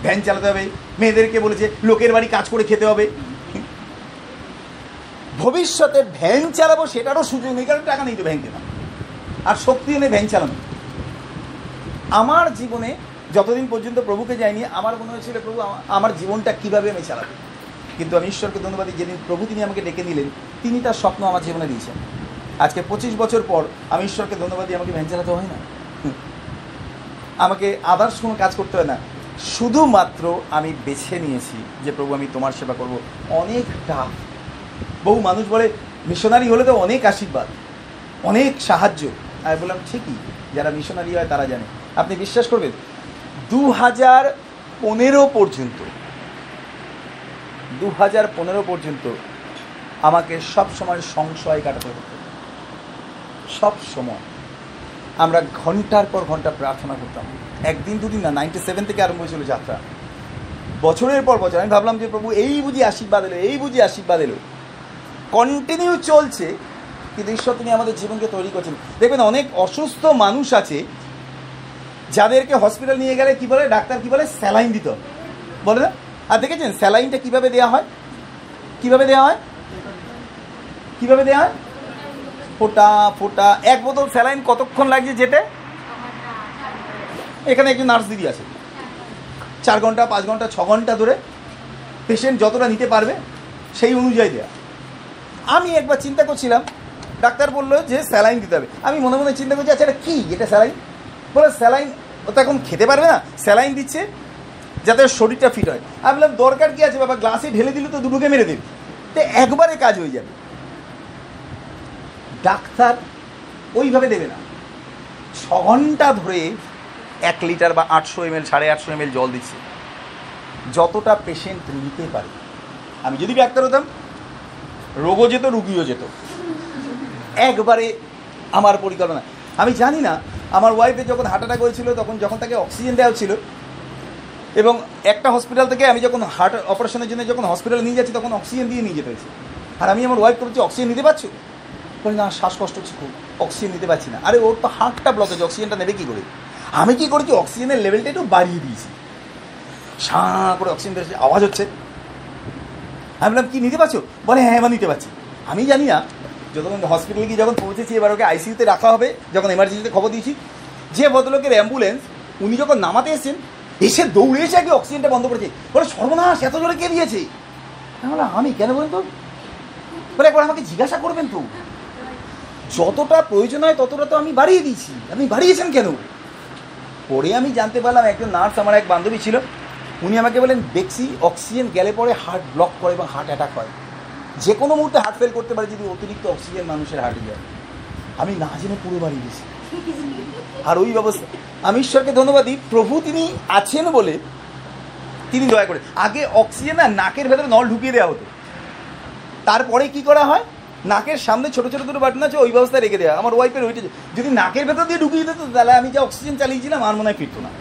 ভ্যান চালাতে হবে, মেয়েদেরকে বলেছে লোকের বাড়ি কাজ করে খেতে হবে। ভবিষ্যতে ভ্যান চালাবো সেটারও সুযোগ নেই, কারণ টাকা নেই তো ভ্যান কেনা, আর শক্তিও নেই ভ্যান চালানো। আমার জীবনে যতদিন পর্যন্ত প্রভুকে যাইনি আমার মনে হয়েছিল প্রভু আমার জীবনটা কীভাবে আমি চালাবো, কিন্তু আমি ঈশ্বরকে ধন্যবাদ দিই যেদিন প্রভু তিনি আমাকে ডেকে নিলেন তিনি তার স্বপ্ন আমার জীবনে দিয়েছেন। আজকে পঁচিশ বছর পর আমি ঈশ্বরকে ধন্যবাদ দিই আমাকে ভ্যান চালাতে হয় না, আমাকে আদার্স কোনো কাজ করতে হয় না, শুধুমাত্র আমি বেছে নিয়েছি যে প্রভু আমি তোমার সেবা করব। অনেক টাফ, বহু মানুষ বলে মিশনারি হলে তো অনেক আশীর্বাদ, অনেক সাহায্য। আমি বললাম ঠিকই, যারা মিশনারি হয় তারা জানে। আপনি বিশ্বাস করবেন, দু হাজার পনেরো পর্যন্ত দু হাজার পনেরো পর্যন্ত আমাকে সবসময় সংশয় কাটাতে হতো। সব সময় আমরা ঘন্টার পর ঘন্টা প্রার্থনা করতাম, একদিন দুদিন না। নাইনটি সেভেন থেকে আরম্ভ হয়েছিল যাত্রা, বছরের পর বছর। আমি ভাবলাম যে প্রভু এই বুঝি আশীর্বাদ এলো, এই বুঝি আশীর্বাদ এলো, কন্টিনিউ চলছে। কিন্তু ঈশ্বর তিনি আমাদের জীবনকে তৈরি করছেন। দেখবেন অনেক অসুস্থ মানুষ আছে যাদেরকে হসপিটাল নিয়ে গেলে কী বলে ডাক্তার, কী বলে স্যালাইন দিতে হবে বলে না। আর দেখেছেন স্যালাইনটা কীভাবে দেওয়া হয়, কীভাবে দেওয়া হয়, কীভাবে দেওয়া হয়, ফোটা ফোটা। এক বোতল স্যালাইন কতক্ষণ লাগছে যেতে? এখানে একজন নার্স দিদি আছে, চার ঘন্টা পাঁচ ঘন্টা ছ ঘন্টা ধরে পেশেন্ট যতটা নিতে পারবে সেই অনুযায়ী দেওয়া। আমি একবার চিন্তা করছিলাম, ডাক্তার বললো যে স্যালাইন দিতে হবে। আমি মনে মনে চিন্তা করছি, আচ্ছা এটা কী, এটা স্যালাইন? বলে স্যালাইন ও তো এখন খেতে পারবে না, স্যালাইন দিচ্ছে যাতে শরীরটা ফিট হয়। আমি বললাম দরকার কী আছে বাবা, গ্লাসে ঢেলে দিলে তো দুটোকে মেরে দেবে, তো একবারে কাজ হয়ে যাবে। ডাক্তার ওইভাবে দেবে না, ছ ঘন্টা ধরে এক লিটার বা আটশো এম এল সাড়ে আটশো এম এল জল দিচ্ছে, যতটা পেশেন্ট নিতে পারে। আমি যদি ডাক্তার হতাম, রোগও যেত, রুগীও যেত, একবারে আমার পরিকল্পনা। আমি জানি না, আমার ওয়াইফের যখন হার্ট অ্যাটাক হয়েছিল, তখন যখন তাকে অক্সিজেন দেওয়া হচ্ছিল, এবং একটা হসপিটাল থেকে আমি যখন হার্ট অপারেশনের জন্য যখন হসপিটালে নিয়ে যাচ্ছি, তখন অক্সিজেন দিয়ে নিয়ে যেতে হয়েছে। আর আমি আমার ওয়াইফকে বলছি, অক্সিজেন নিতে পারছো? বলি না, শ্বাসকষ্ট হচ্ছে খুব, অক্সিজেন নিতে পারছি না। আরে ওর তো হার্টটা ব্লকেজ, অক্সিজেনটা নেবে কী করে? আমি কী করেছি, অক্সিজেনের লেভেলটা একটু বাড়িয়ে দিয়েছি, সাঁ করে অক্সিজেন বেরোচ্ছে, আওয়াজ হচ্ছে। আমি বললাম, কি নিতে পারছো? বলে হ্যাঁ এবার নিতে পারছি। আমি জানি না, যতক্ষণ হসপিটালে গিয়ে যখন পৌঁছেছি, এবার ওকে আইসিইউতে রাখা হবে, যখন এমার্জেন্সিতে খবর দিয়েছি, যে ভদ্রলোকের অ্যাম্বুলেন্স উনি যখন নামাতে এসেছেন, এসে দৌড়ে এসে আগে অক্সিজেনটা বন্ধ করেছে। বলে সর্বনাশ, এত জোরে কে দিয়েছে? তাহলে আমি কেন বলেন তো, বলে একবার আমাকে জিজ্ঞাসা করবেন তো, যতটা প্রয়োজন হয় ততটা তো আমি বাড়িয়ে দিয়েছি, আপনি বাড়িয়েছেন কেন? পরে আমি জানতে পারলাম, একজন নার্স আমার এক বান্ধবী ছিল, উনি আমাকে বলেন, বেক্সি অক্সিজেন গেলে পরে হার্ট ব্লক করে এবং হার্ট অ্যাটাক হয়, যে কোনো মুহূর্তে হার্ট ফেল করতে পারে যদি অতিরিক্ত অক্সিজেন মানুষের হার্টে যায়। আমি না জেনে পুরো বাড়িয়ে দিয়েছি। আর ওই ব্যবস্থা আমি ঈশ্বরকে ধন্যবাদ দিই, প্রভু তিনি আছেন বলে তিনি দয়া করে। আগে অক্সিজেন আর নাকের ভেতরে নল ঢুকিয়ে দেওয়া হতো, তারপরে কি করা হয়, নাকের সামনে ছোটো ছোটো দুটো বাটন আছে, ওই ব্যবস্থায় রেখে দেওয়া। আমার ওয়াইফের ওইটা যদি নাকের ভেতর দিয়ে ঢুকিয়ে দিত, তাহলে আমি যে অক্সিজেন চালিয়েছিলাম আর মনে হয় ফিরতো না।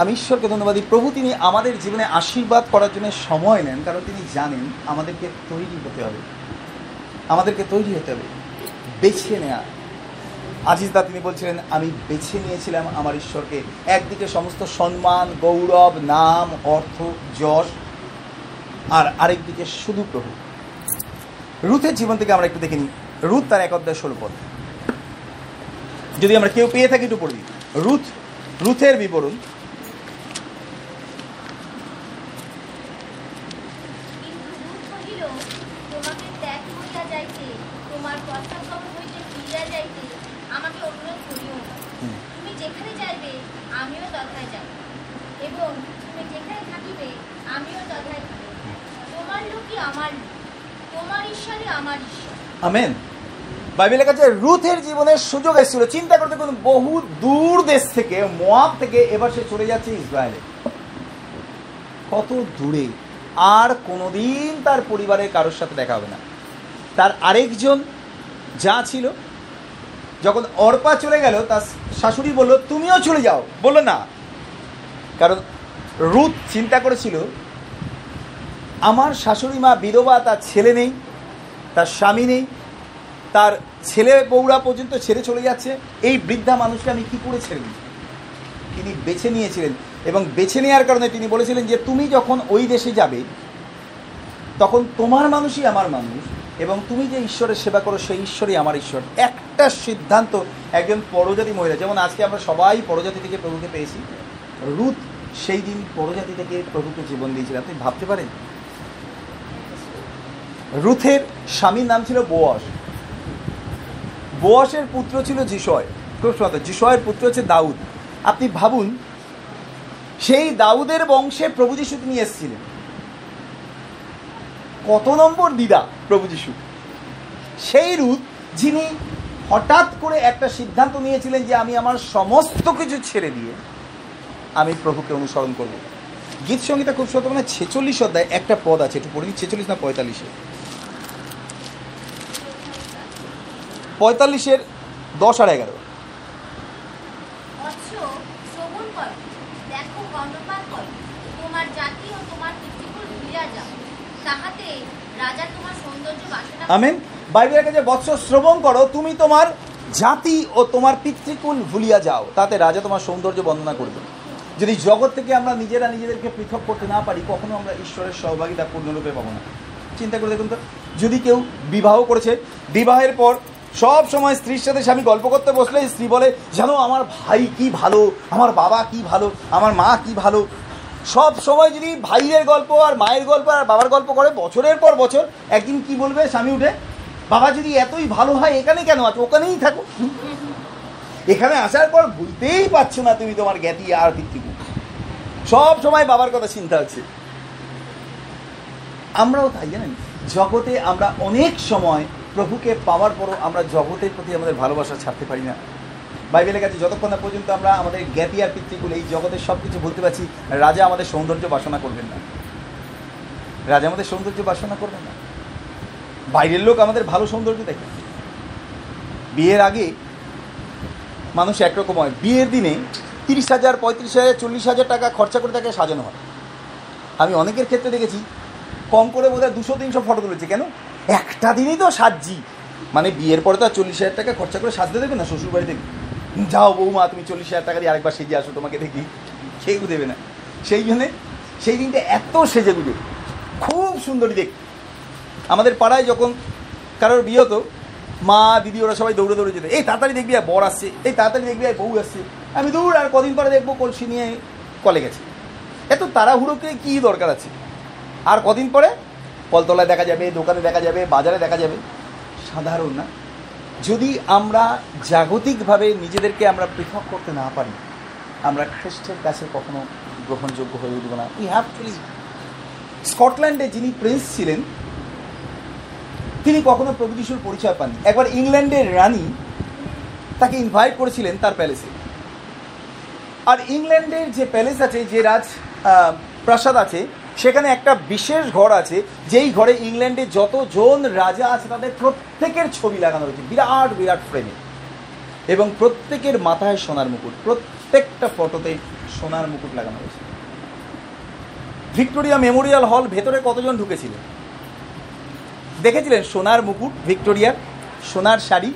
আমি ঈশ্বরকে ধন্যবাদ দিই, প্রভু তিনি আমাদের জীবনে আশীর্বাদ করার জন্য সময় নেন, কারণ তিনি জানেন আমাদেরকে তৈরি হতে হবে, আমাদেরকে তৈরি হতে হবে, বেছে নেওয়া। আজিজ দা তিনি বলছিলেন, আমি বেছে নিয়েছিলাম আমার ঈশ্বরকে। একদিকে সমস্ত সম্মান, গৌরব, নাম, অর্থ, যশ, আর আরেকদিকে শুধু প্রভু। রুথের জীবন থেকে আমরা একটু দেখে নিই, রুথ তার এক অধ্যায় ষোলো পদ, যদি আমরা কেউ পেয়ে থাকি একটু পড়বি। রুথ, রুথের বিবরণ, আমেন। বাইবেলের কাছে রুথের জীবনের সুযোগ এসেছিল, চিন্তা করতে কোন বহু দূর দেশ থেকে, মোয়াব থেকে, এবার সে চলে যাচ্ছে ইসরায়েলে, কত দূরে, আর কোনোদিন তার পরিবারের কারোর সাথে দেখা হবে না। তার আরেকজন যা ছিল, যখন অর্পা চলে গেল, তার শাশুড়ি বলল তুমিও চলে যাও, বললো না, কারণ রুথ চিন্তা করেছিল আমার শাশুড়ি মা বিধবা, তার ছেলে নেই, তার স্বামী নেই, তার ছেলে বউরা পর্যন্ত ছেড়ে চলে যাচ্ছে, এই বৃদ্ধা মানুষকে আমি কী করে ছেড়ে দিই। তিনি বেছে নিয়েছিলেন, এবং বেছে নেওয়ার কারণে তিনি বলেছিলেন যে তুমি যখন ওই দেশে যাবে, তখন তোমার মানুষই আমার মানুষ, এবং তুমি যে ঈশ্বরের সেবা করো সেই ঈশ্বরই আমার ঈশ্বর। একটা সিদ্ধান্ত একজন পরজাতি মহিলা, যেমন আজকে আমরা সবাই পরজাতি থেকে প্রভুকে পেয়েছি, রুথ সেই দিন পরজাতি থেকে প্রভুকে জীবন দিয়েছিলেন। আপনি ভাবতে পারেন, রুথের স্বামীর নাম ছিল বোয়াজ, বোয়াজের পুত্র ছিল যিশয়, খুব সুন্দর, যিশয়ের পুত্র হচ্ছে দাউদ। আপনি ভাবুন, সেই দাউদের বংশে প্রভু যিশু তিনি এসেছিলেন, কত নম্বর দিদা প্রভু যিশু। সেই রুথ যিনি হঠাৎ করে একটা সিদ্ধান্ত নিয়েছিলেন যে আমি আমার সমস্ত কিছু ছেড়ে দিয়ে আমি প্রভুকে অনুসরণ করব। গীত সঙ্গীতা খুব সত্য মানে ছেচল্লিশ অধ্যায় একটা পদ আছে, একটু পড়ে দিই, ছেচল্লিশ না পঁয়তাল্লিশে, পঁয়তাল্লিশের দশ আর এগারো। আমিন। বাইবেলের কাছে বৎস শ্রবণ করো, তুমি তোমার জাতি ও তোমার পিতৃকুল ভুলিয়া যাও, তাতে রাজা তোমার সৌন্দর্য বন্দনা করবে। যদি জগৎ থেকে আমরা নিজেরা নিজেদেরকে পৃথক করতে না পারি, কখনো আমরা ঈশ্বরের সহভাগিতা পূর্ণরূপে পাবো না। চিন্তা করে দেখুন তো, যদি কেউ বিবাহ করেছে, বিবাহের পর সব সময় স্ত্রীর সাথে স্বামী গল্প করতে বসলে স্ত্রী বলে, জানো আমার ভাই কি ভালো, আমার বাবা কি ভালো, আমার মা কি ভালো। সব সময় যদি ভাইয়ের গল্প আর মায়ের গল্প আর বাবার গল্প করে বছরের পর বছর, একদিন কি বলবে স্বামী উঠে, বাবা যদি এতই ভালো হয় এখানে কেন আছো, ওখানেই থাকো, এখানে আসার পর বুঝতেই পারছো না তুমি তোমার জ্ঞাতি আর পিতৃ, সব সময় বাবার কথা চিন্তা হচ্ছে। আমরাও তাই জানেন, জগতে আমরা অনেক সময় প্রভুকে পাওয়ার পরও আমরা জগতের প্রতি আমাদের ভালোবাসা ছাড়তে পারি না। বাইবেলের কাছে যতক্ষণ না পর্যন্ত আমরা আমাদের জ্ঞাতি আর পিতৃকুল এই জগতের সব কিছু বলতে পারছি, রাজা আমাদের সৌন্দর্য বাসনা করবেন না, রাজা আমাদের সৌন্দর্য বাসনা করবেন না। বাইরের লোক আমাদের ভালো সৌন্দর্য দেখে। বিয়ের আগে মানুষ একরকম হয়, বিয়ের দিনে তিরিশ হাজার পঁয়ত্রিশ হাজার চল্লিশ হাজার টাকা খরচা করে তাকে সাজানো হয়। আমি অনেকের ক্ষেত্রে দেখেছি কম করে বোধ হয় দুশো তিনশো ফটো তুলেছে, কেন একটা দিনই তো সাজি, মানে বিয়ের পরে তো আর চল্লিশ হাজার টাকা খরচা করে সাজতে দেবে না শ্বশুর বাড়ি থেকে, যাও বৌমা তুমি চল্লিশ হাজার টাকা দিয়ে আরেকবার সেজে আসো, তোমাকে দেখি কেউ দেবে না। সেই জন্যে সেই দিনটা এত সেজে গুজে খুব সুন্দরী দেখি। আমাদের পাড়ায় যখন কারোর বিয়ে হতো, মা দিদি ওরা সবাই দৌড়ে দৌড়ে যেত, এই তাড়াতাড়ি দেখবি আর বর আসছে, এই তাড়াতাড়ি দেখবি আর বউ আসছে, আমি দৌড় আর কদিন পরে দেখবো কলসি নিয়ে কলে গেছে, এত তাড়াহুড়ো করে কী দরকার আছে, আর কদিন পরে কলতলায় দেখা যাবে, দোকানে দেখা যাবে, বাজারে দেখা যাবে। সাধারণ না, যদি আমরা জাগতিকভাবে নিজেদেরকে আমরা পৃথক করতে না পারি, আমরা খ্রিস্টের কাছে কখনো গ্রহণযোগ্য হয়ে উঠব না। We have to live. স্কটল্যান্ডে যিনি প্রিন্স ছিলেন তিনি কখনো প্রভু যিশুর পরিচয় পাননি। একবার ইংল্যান্ডের রানী তাকে ইনভাইট করেছিলেন তার প্যালেসে, আর ইংল্যান্ডের যে প্যালেস আছে, যে রাজ প্রাসাদ আছে, সেখানে একটা বিশেষ ঘর আছে, যেই ঘরে ইংল্যান্ডে যতজন রাজা আছে তাদের প্রত্যেকের ছবি লাগানো রয়েছে বিরাট বিরাট ফ্রেমে, এবং প্রত্যেকের মাথায় সোনার মুকুট, প্রত্যেকটা ফটোতে সোনার মুকুট লাগানো রয়েছে। ভিক্টোরিয়া মেমোরিয়াল হল ভেতরে কতজন ঢুকেছিলেন দেখেছিলেন, সোনার মুকুট ভিক্টোরিয়ার, সোনার শাড়ি।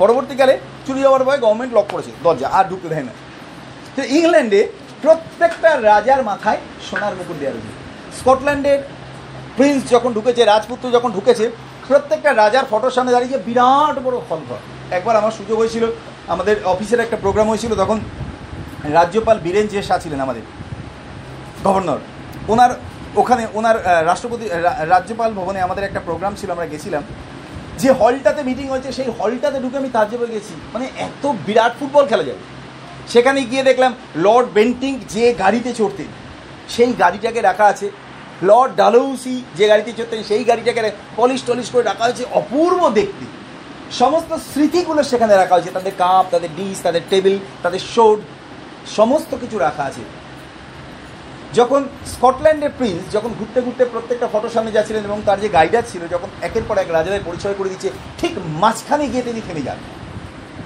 পরবর্তীকালে চুরি যাওয়ার ভয়ে গভর্নমেন্ট লক করেছে দরজা, আর ঢুকতে দেয় না। তো ইংল্যান্ডে প্রত্যেকটা রাজার মাথায় সোনার মুকুট দেওয়া রয়েছে। স্কটল্যান্ডের প্রিন্স যখন ঢুকেছে, রাজপুত্র যখন ঢুকেছে, প্রত্যেকটা রাজার ফটোর সামনে দাঁড়িয়ে বিরাট বড় হলঘর। একবার আমার সুযোগ হয়েছিল, আমাদের অফিসের একটা প্রোগ্রাম হয়েছিল, তখন রাজ্যপাল বীরেন যে শাহ ছিলেন আমাদের গভর্নর, ওনার ওখানে ওনার রাষ্ট্রপতি রাজ্যপাল ভবনে আমাদের একটা প্রোগ্রাম ছিল, আমরা গেছিলাম। যে হলটাতে মিটিং হয়েছে সেই হলটাতে ঢুকে আমি তাজ্জবে গেছি, মানে এত বিরাট ফুটবল খেলা যাবে। সেখানে গিয়ে দেখলাম লর্ড বেন্টিঙ্ক যে গাড়িতে চড়তেন সেই গাড়িটাকে রাখা আছে, লর্ড ডালহৌসি যে গাড়িতে চড়তেন সেই গাড়িটাকে পলিশ টলিশ করে রাখা হয়েছে, অপূর্ব দেখতে। সমস্ত স্মৃতিগুলো সেখানে রাখা হয়েছে, তাদের কাপ, তাদের ডিশ, তাদের টেবিল, তাদের শোড, সমস্ত কিছু রাখা আছে। যখন স্কটল্যান্ডের প্রিন্স যখন ঘুরতে ঘুরতে প্রত্যেকটা ফটোর সামনে যাচ্ছিলেন এবং তার যে গাইডার ছিল, যখন একের পর এক রাজাদের পরিচয় করে দিচ্ছে, ঠিক মাঝখানে গিয়ে তিনি থেমে যান।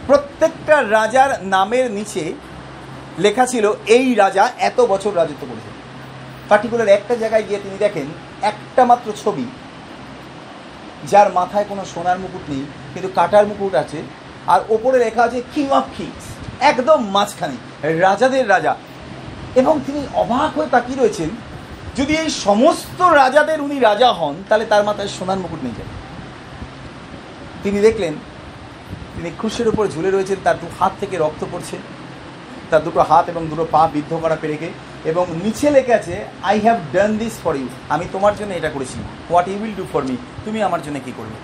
প্রত্যেকটা রাজার নামের নিচে লেখা ছিল এই রাজা এত বছর রাজত্ব করেছেন। পার্টিকুলার একটা জায়গায় গিয়ে তিনি দেখেন একটা মাত্র ছবি যার মাথায় কোনো সোনার মুকুট নেই, কিন্তু কাটার মুকুট আছে, আর ওপরে লেখা আছে কিং অফ কিংস, একদম মাঝখানে রাজাদের রাজা। এবং তিনি অবাক হয়ে তাকিয়ে রয়েছেন, যদি এই সমস্ত রাজাদের উনি রাজা হন তাহলে তার মাথায় সোনার মুকুট নিয়ে যান। তিনি দেখলেন তিনি ক্রুশের উপর ঝুলে রয়েছেন, তার দু হাত থেকে রক্ত পড়ছে, তার দুটো হাত এবং দুটো পা বিদ্ধ করা পেরেকে, এবং নিচে লেখা আছে I have done this for you, আমি তোমার জন্য এটা করেছি, what you will do for me, তুমি আমার জন্য কী করবে।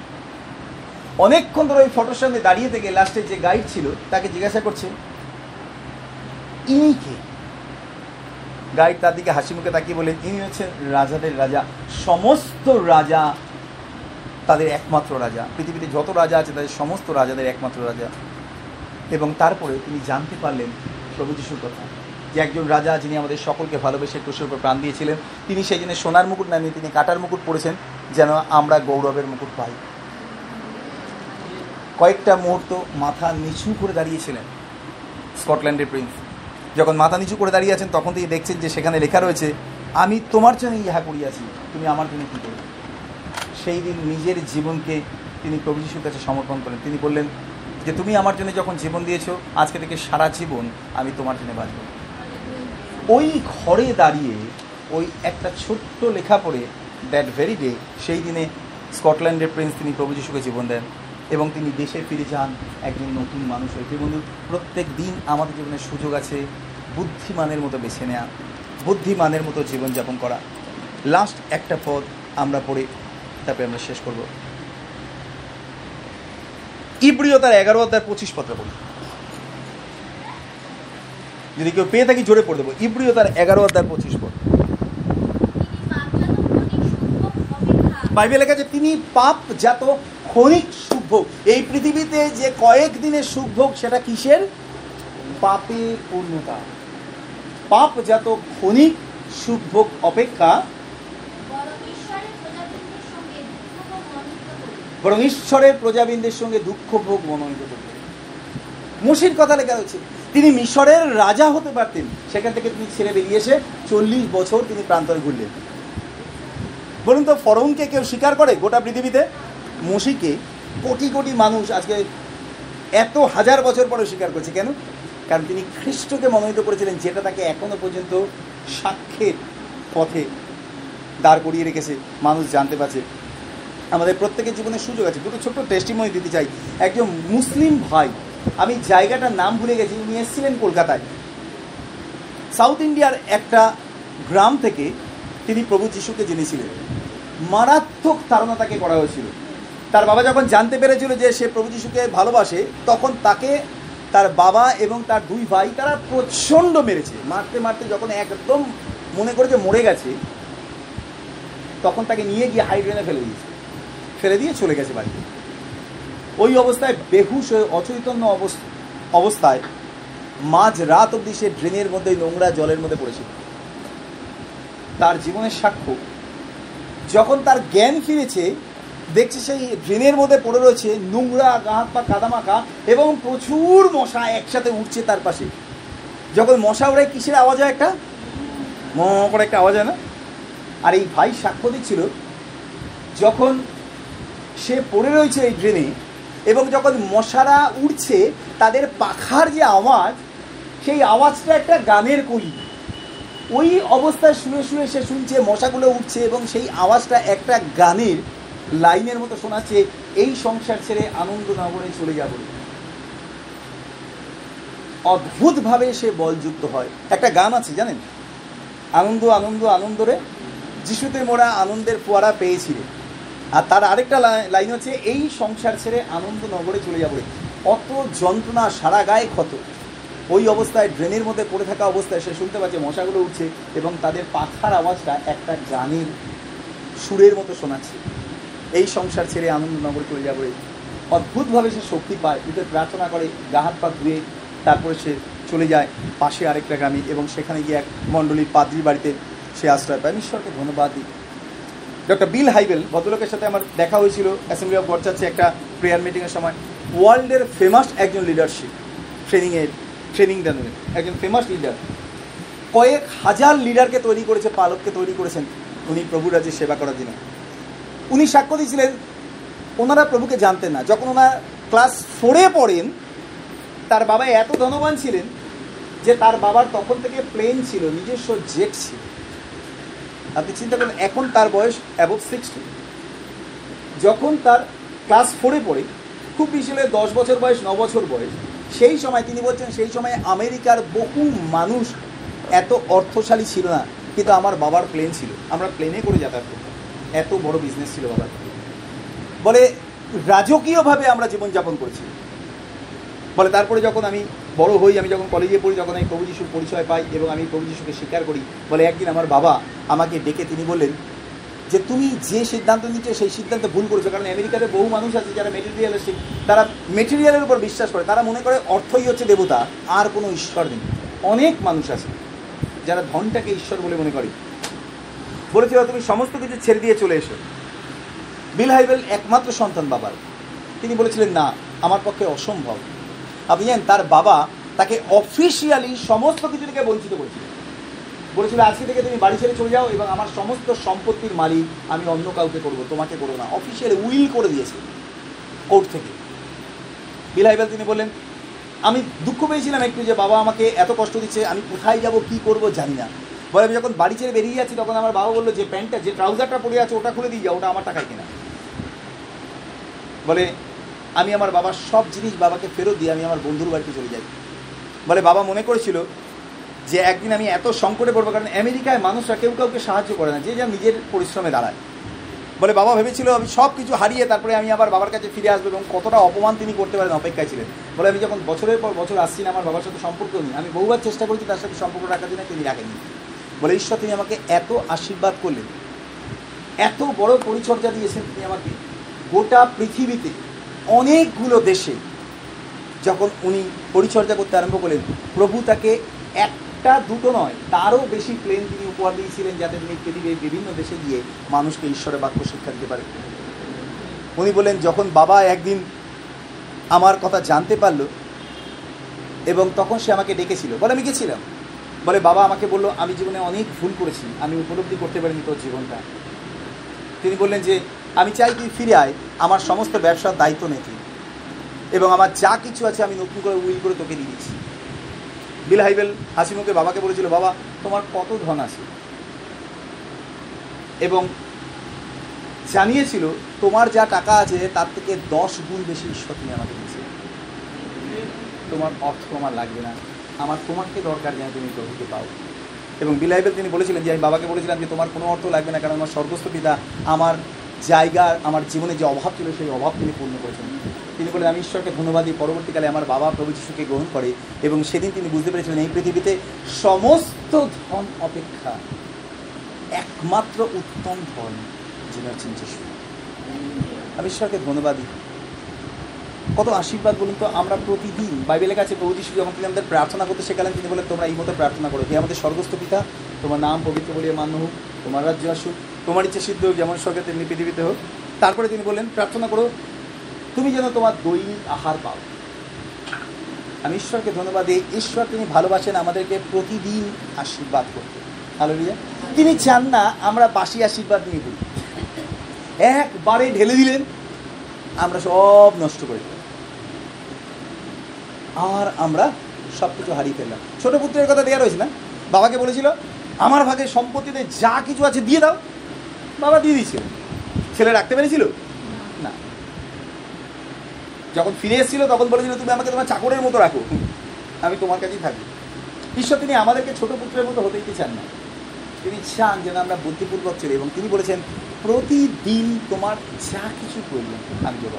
অনেকক্ষণ ধরে ওই ফটোর সামনে দাঁড়িয়ে থেকে লাস্টে যে গাইড ছিল তাকে জিজ্ঞাসা করছে ইনি কে, গাইড তার দিকে হাসি মুখে তাকিয়ে বলেন, ইনি হচ্ছেন রাজাদের রাজা, সমস্ত রাজা তাদের একমাত্র রাজা, পৃথিবীতে যত রাজা আছে তাদের সমস্ত রাজাদের একমাত্র রাজা। এবং তারপরে তিনি জানতে পারলেন প্রভু যিশুর কথা, যে একজন রাজা যিনি আমাদের সকলকে ভালোবেসে ক্রুশের উপর প্রাণ দিয়েছিলেন, তিনি সেই জন্য সোনার মুকুট না নিয়ে তিনি কাটার মুকুট পরেছেন, যেন আমরা গৌরবের মুকুট পাই। কয়েকটা মুহূর্ত মাথা নিচু করে দাঁড়িয়েছিলেন স্কটল্যান্ডের প্রিন্স। যখন মাথা নিচু করে দাঁড়িয়ে আছেন তখন তিনি দেখছেন যে সেখানে লেখা রয়েছে, আমি তোমার জন্য ইহা করিয়াছি, তুমি আমার জন্য কী করবে। সেই দিন নিজের জীবনকে তিনি প্রভু যিশুর কাছে সমর্পণ করেন। তিনি বললেন যে তুমি আমার জন্য যখন জীবন দিয়েছো, আজকে থেকে সারা জীবন আমি তোমার জন্য বাঁচব। ওই ঘরে দাঁড়িয়ে ওই একটা ছোট্ট লেখা পড়ে দ্যাট ভেরি ডে, সেই দিনে স্কটল্যান্ডের প্রিন্স তিনি প্রভু যিশুকে জীবন দেন এবং তিনি দেশে ফিরে যান একজন নতুন মানুষ হয়ে। প্রিয় বন্ধু, প্রত্যেক দিন আমাদের জীবনে সুযোগ আছে বুদ্ধিমানের মতো বেছে নেওয়া, বুদ্ধিমানের মতো জীবনযাপন করা। লাস্ট একটা পদ আমরা পড়ে তারপরে আমরা শেষ করব। ইব্রিয় তার এগারো অধ্যায় পঁচিশ পত্র পড়ি, যদি কেউ পেয়ে থাকি জোরে পড়ে দেবো। ইব্রিয় তার এগারো অধ্যায় পঁচিশ পদ, বাইবেলে লেখা আছে তিনি পাপ জাত ক্ষণিক সুখভোগ। এই পৃথিবীতে যে কয়েক দিনের সুখভোগ সেটা কিসের? পাপে পূর্ণতা। পাপ জাত ক্ষণিক সুখভোগ অপেক্ষা বরং ঈশ্বরের প্রজাবৃন্দের সঙ্গে দুঃখ ভোগ মনোনীত করতেন। মোশির কথা লেখা হয়েছে তিনি মিশরের রাজা হতে পারতেন, সেখান থেকে তিনি ছেড়ে বেরিয়ে এসে চল্লিশ বছর তিনি প্রান্তরে ঘুরলেন। বলুন তো, ফরৌনকে কেউ স্বীকার করে গোটা পৃথিবীতে? মোশিকে কোটি কোটি মানুষ আজকে এত হাজার বছর পরে স্বীকার করছে। কেন? কারণ তিনি খ্রিস্টকে মনোনীত করেছিলেন, যেটা তাকে এখনও পর্যন্ত সাক্ষ্যের পথে দাঁড় করিয়ে রেখেছে, মানুষ জানতে পারছে। আমাদের প্রত্যেকের জীবনে সুযোগ আছে। দুটো ছোট্ট টেস্টিমনি দিতে চাই। একজন মুসলিম ভাই, আমি জায়গাটার নাম ভুলে গেছি, উনি এসেছিলেন কলকাতায়, সাউথ ইন্ডিয়ার একটা গ্রাম থেকে তিনি প্রভু যিশুকে জেনেছিলেন। মারাত্মক তাড়না তাকে করা হয়েছিল। তার বাবা যখন জানতে পেরেছিল যে সে প্রভু যিশুকে ভালোবাসে, তখন তাকে তার বাবা এবং তার দুই ভাই তারা প্রচণ্ড মেরেছে। মারতে মারতে যখন একদম মনে করে যে মরে গেছে, তখন তাকে নিয়ে গিয়ে হাইড্রেনে ফেলে দিয়েছে, ফেলে দিয়ে চলে গেছে বাড়িতে। ওই অবস্থায় বেহুশ হয়ে অচৈতন্য অবস্থায় মাঝ রাত অবধি সে ড্রেনের মধ্যে নোংরা জলের মধ্যে পড়েছিল। তার জীবনের সাক্ষ্য। যখন তার জ্ঞান ফিরেছে, দেখছে সেই ড্রেনের মধ্যে পড়ে রয়েছে নোংরা গাহাত বা কাদামাখা এবং প্রচুর মশা একসাথে উঠছে তার পাশে। যখন মশা উড়ে কিসের আওয়াজ হয়? একটা ম করে একটা আওয়াজ হয় না? আর এই ভাই সাক্ষ্য দিচ্ছিল, যখন সে পড়ে রয়েছে এই ড্রেনে এবং যখন মশারা উঠছে, তাদের পাখার যে আওয়াজ, সেই আওয়াজটা একটা গানের কলি। ওই অবস্থায় শুয়ে শুয়ে সে শুনছে মশাগুলো উঠছে এবং সেই আওয়াজটা একটা গানের লাইনের মতো শোনাচ্ছে, এই সংসার ছেড়ে আনন্দ নগরে চলে যাব। অদ্ভুতভাবে সে বলযুক্ত হয়। একটা গান আছে জানেন, আনন্দ আনন্দ আনন্দ রে যিশুতে মোরা আনন্দের ফোয়ারা পেয়েছিলে। আর তার আরেকটা লাইন হচ্ছে, এই সংসার ছেড়ে আনন্দ নগরে চলে যাবো। অত যন্ত্রণা, সারা গায়ে ক্ষত। ওই অবস্থায় ড্রেনের মধ্যে পড়ে থাকা অবস্থায় সে শুনতে পাচ্ছে মশাগুলো উঠছে এবং তাদের পাখার আওয়াজটা একটা গানের সুরের মতো শোনাচ্ছে, এই সংসার ছেড়ে আনন্দ নগরে চলে যাবো। অদ্ভুতভাবে সে শক্তি পায়, উঠে প্রার্থনা করে, গা হাত পা ধুয়ে তারপরে সে চলে যায় পাশে আরেকটা গ্রামে এবং সেখানে গিয়ে এক মণ্ডলীর পাদ্রির বাড়িতে সে আশ্রয় পায়। ঈশ্বরকে ধন্যবাদ দিই। ডক্টর বিল হাইবেল, ভদ্রলোকের সাথে আমার দেখা হয়েছিল অ্যাসেম্বলি অফ গড চার্চে একটা প্রেয়ার মিটিংয়ের সময়। ওয়ার্ল্ডের ফেমাস একজন লিডারশিপ ট্রেনিংয়ের ট্রেনিং দানের একজন ফেমাস লিডার, কয়েক হাজার লিডারকে তৈরি করেছে, পালককে তৈরি করেছেন উনি প্রভু রাজে সেবা করার জন্য। উনি সাক্ষ্য দিয়েছিলেন, ওনারা প্রভুকে জানতেন না। যখন ওনারা ক্লাস ফোরে পড়েন, তার বাবা এত ধনবান ছিলেন যে তার বাবার তখন থেকে প্লেন ছিল, নিজস্ব জেট ছিল। আপনি চিন্তা করেন, এখন তার বয়স অ্যাবভ সিক্সটি। যখন তার ক্লাস ফোরে পড়ে, খুব বেশি হলে দশ বছর বয়স, ন বছর বয়স, সেই সময় তিনি বলছেন, সেই সময় আমেরিকার বহু মানুষ এত অর্থশালী ছিল না, কিন্তু আমার বাবার প্লেন ছিল, আমরা প্লেনে করে যাতায়াত করতাম, এত বড় বিজনেস ছিল বাবার। বলে রাজকীয়ভাবে আমরা জীবনযাপন করছি। বলে তারপরে যখন আমি বড় হই, আমি যখন কলেজে পড়ি তখন আমি প্রভু যিশুর পরিচয় পাই এবং আমি প্রভু যিশুকে স্বীকার করি। বলে একদিন আমার বাবা আমাকে ডেকে তিনি বললেন যে তুমি যে সিদ্ধান্ত নিচ্ছ সেই সিদ্ধান্তে ভুল করেছো, কারণ আমেরিকাতে বহু মানুষ আছে যারা মেটেরিয়ালিস্টিক, তারা মেটেরিয়ালের উপর বিশ্বাস করে, তারা মনে করে অর্থই হচ্ছে দেবতা, আর কোনো ঈশ্বর নেই। অনেক মানুষ আছে যারা ধনটাকে ঈশ্বর বলে মনে করে। বলেছিল তুমি সমস্ত কিছু ছেড়ে দিয়ে চলে এসো। বিল হাইবেল একমাত্র সন্তান বাবার, তিনি বলেছিলেন না, আমার পক্ষে অসম্ভব। আপনি জানেন তার বাবা তাকে অফিসিয়ালি সমস্ত কিছু থেকে বঞ্চিত করেছিল, বলেছিল আজকে থেকে তুমি বাড়ি ছেড়ে চলে যাও এবং আমার সমস্ত সম্পত্তির মালিক আমি অন্য কাউকে করবো, তোমাকে করবো না। অফিসিয়ালি উইল করে দিয়েছে কোর্ট থেকে। বিল হাইবেল তিনি বললেন আমি দুঃখ পেয়েছিলাম একটু যে বাবা আমাকে এত কষ্ট দিচ্ছে, আমি কোথায় যাব কি করব জানি না। বলে আমি যখন বাড়ি ছেড়ে বেরিয়ে যাচ্ছি তখন আমার বাবা বললো যে প্যান্টটা, যে ট্রাউজারটা পরে আছে ওটা খুলে দিয়ে যাও, ওটা আমার টাকায় কেনা। বলে আমি আমার বাবার সব জিনিস বাবাকে ফেরত দিয়ে আমি আমার বন্ধুর বাড়িতে চলে যাই। বলে বাবা মনে করেছিল যে একদিন আমি এত সংকটে পড়বো, কারণ আমেরিকায় মানুষরা কেউ কাউকে সাহায্য করে না, যে যা নিজের পরিশ্রমে দাঁড়ায়। বলে বাবা ভেবেছিল আমি সব কিছু হারিয়ে তারপরে আমি আবার বাবার কাছে ফিরে আসবো, এবং কতটা অপমান তিনি করতে পারেন অপেক্ষায় ছিলেন। বলে আমি যখন বছরের পর বছর আসছি না, আমার বাবার সাথে সম্পর্ক নেই, আমি বহুবার চেষ্টা করেছি তার সাথে সম্পর্ক রাখার জন্য, তিনি রাখেননি। বলে ঈশ্বর তিনি আমাকে এত আশীর্বাদ করলেন, এত বড় পরিচর্যা দিয়েছেন তিনি আমাকে। গোটা পৃথিবীতে অনেকগুলো দেশে যখন উনি পরিচর্যা করতে আরম্ভ করলেন, প্রভু তাকে একটা দুটো নয় তারও বেশি প্লেন তিনি উপহার দিয়েছিলেন, যাতে তিনি পৃথিবীর বিভিন্ন দেশে গিয়ে মানুষকে ঈশ্বরের বাক্য শিক্ষা দিতে পারেন। উনি বলেন যখন বাবা একদিন আমার কথা জানতে পারল এবং তখন সে আমাকে ডেকেছিল, বলে আমি গেছিলাম। বলে বাবা আমাকে বললো আমি জীবনে অনেক ভুল করেছি, আমি উপলব্ধি করতে পারিনি তোর জীবনটা। তিনি বললেন যে আমি চাই তুই ফিরে আয়, আমার সমস্ত ব্যবসার দায়িত্ব নে তুই, এবং আমার যা কিছু আছে আমি নতুন করে উইল করে তোকে দিয়ে দিচ্ছি। বিল হাইবেল হাসি মুখে বাবাকে বলেছিল বাবা তোমার কত ধন আছে, এবং জানিয়েছিল তোমার যা টাকা আছে তার থেকে দশ গুণ বেশি ঈশ্বর তুমি আমাকে দিয়েছে, তোমার অর্থ আমার লাগবে না, আমার তোমাকে দরকার যেন তুমি প্রভুকে পাও। এবং বিল হাইবেল তিনি বলেছিলেন যে আমি বাবাকে বলেছিলাম যে তোমার কোনো অর্থ লাগবে না, কারণ আমার স্বর্গস্থ পিতা আমার জায়গার আমার জীবনে যে অভাব ছিল সেই অভাব তিনি পূর্ণ করেছেন। তিনি বলেন আমি ঈশ্বরকে ধন্যবাদ দিই। পরবর্তীকালে আমার বাবা প্রভু যিশুকে গ্রহণ করে এবং সেদিন তিনি বুঝতে পেরেছিলেন এই পৃথিবীতে সমস্ত ধন অপেক্ষা একমাত্র উত্তম ধন যিনি হচ্ছেন যিশু। আমি ঈশ্বরকে ধন্যবাদ দিই। কত আশীর্বাদ বলুন তো। আমরা প্রতিদিন বাইবেলের কাছে প্রভু যিশু যখন তিনি আমাদের প্রার্থনা করতে শেখালেন, তিনি বলেন তোমরা এই মতো প্রার্থনা করো, হে আমাদের স্বর্গস্থ পিতা, তোমার নাম পবিত্র বলিয়া মান্য হোক, তোমার রাজ্য আসুক, তোমার ইচ্ছে সিদ্ধ হোক যেমন স্বর্গে তেমনি পৃথিবীতে হোক। তারপরে তিনি বললেন প্রার্থনা করো তুমি যেন তোমার দৈনিক আহার পাও। আমি ঈশ্বরকে ধন্যবাদ দিই। ঈশ্বর তিনি ভালোবাসেন আমাদেরকে প্রতিদিন আশীর্বাদ করতে, হালেলুয়া। তিনি চান না আমরা বাসি আশীর্বাদ নিয়ে বলি, একবারে ঢেলে দিলেন আমরা সব নষ্ট করে দিলাম, আর আমরা সব কিছু হারিয়ে ফেললাম। ছোটো পুত্রের কথা দেওয়া রয়েছে না, বাবাকে বলেছিল আমার ভাগে সম্পত্তিতে যা কিছু আছে দিয়ে দাও, বাবা দিয়ে দিয়েছিল। ছেলে রাখতে পেরেছিল না, যখন ফিরে এসেছিল তখন বলেছিল তুমি আমাকে তোমার চাকরের মতো রাখো, আমি তোমার কাছেই থাকি। ঈশ্বর তিনি আমাদেরকে ছোটো পুত্রের মতো হতেই চান না, তিনি চান যেন আমরা বুদ্ধিপূর্বক চলি, এবং তিনি বলেছেন প্রতিদিন তোমার যা কিছু প্রয়োজন আমি দেব।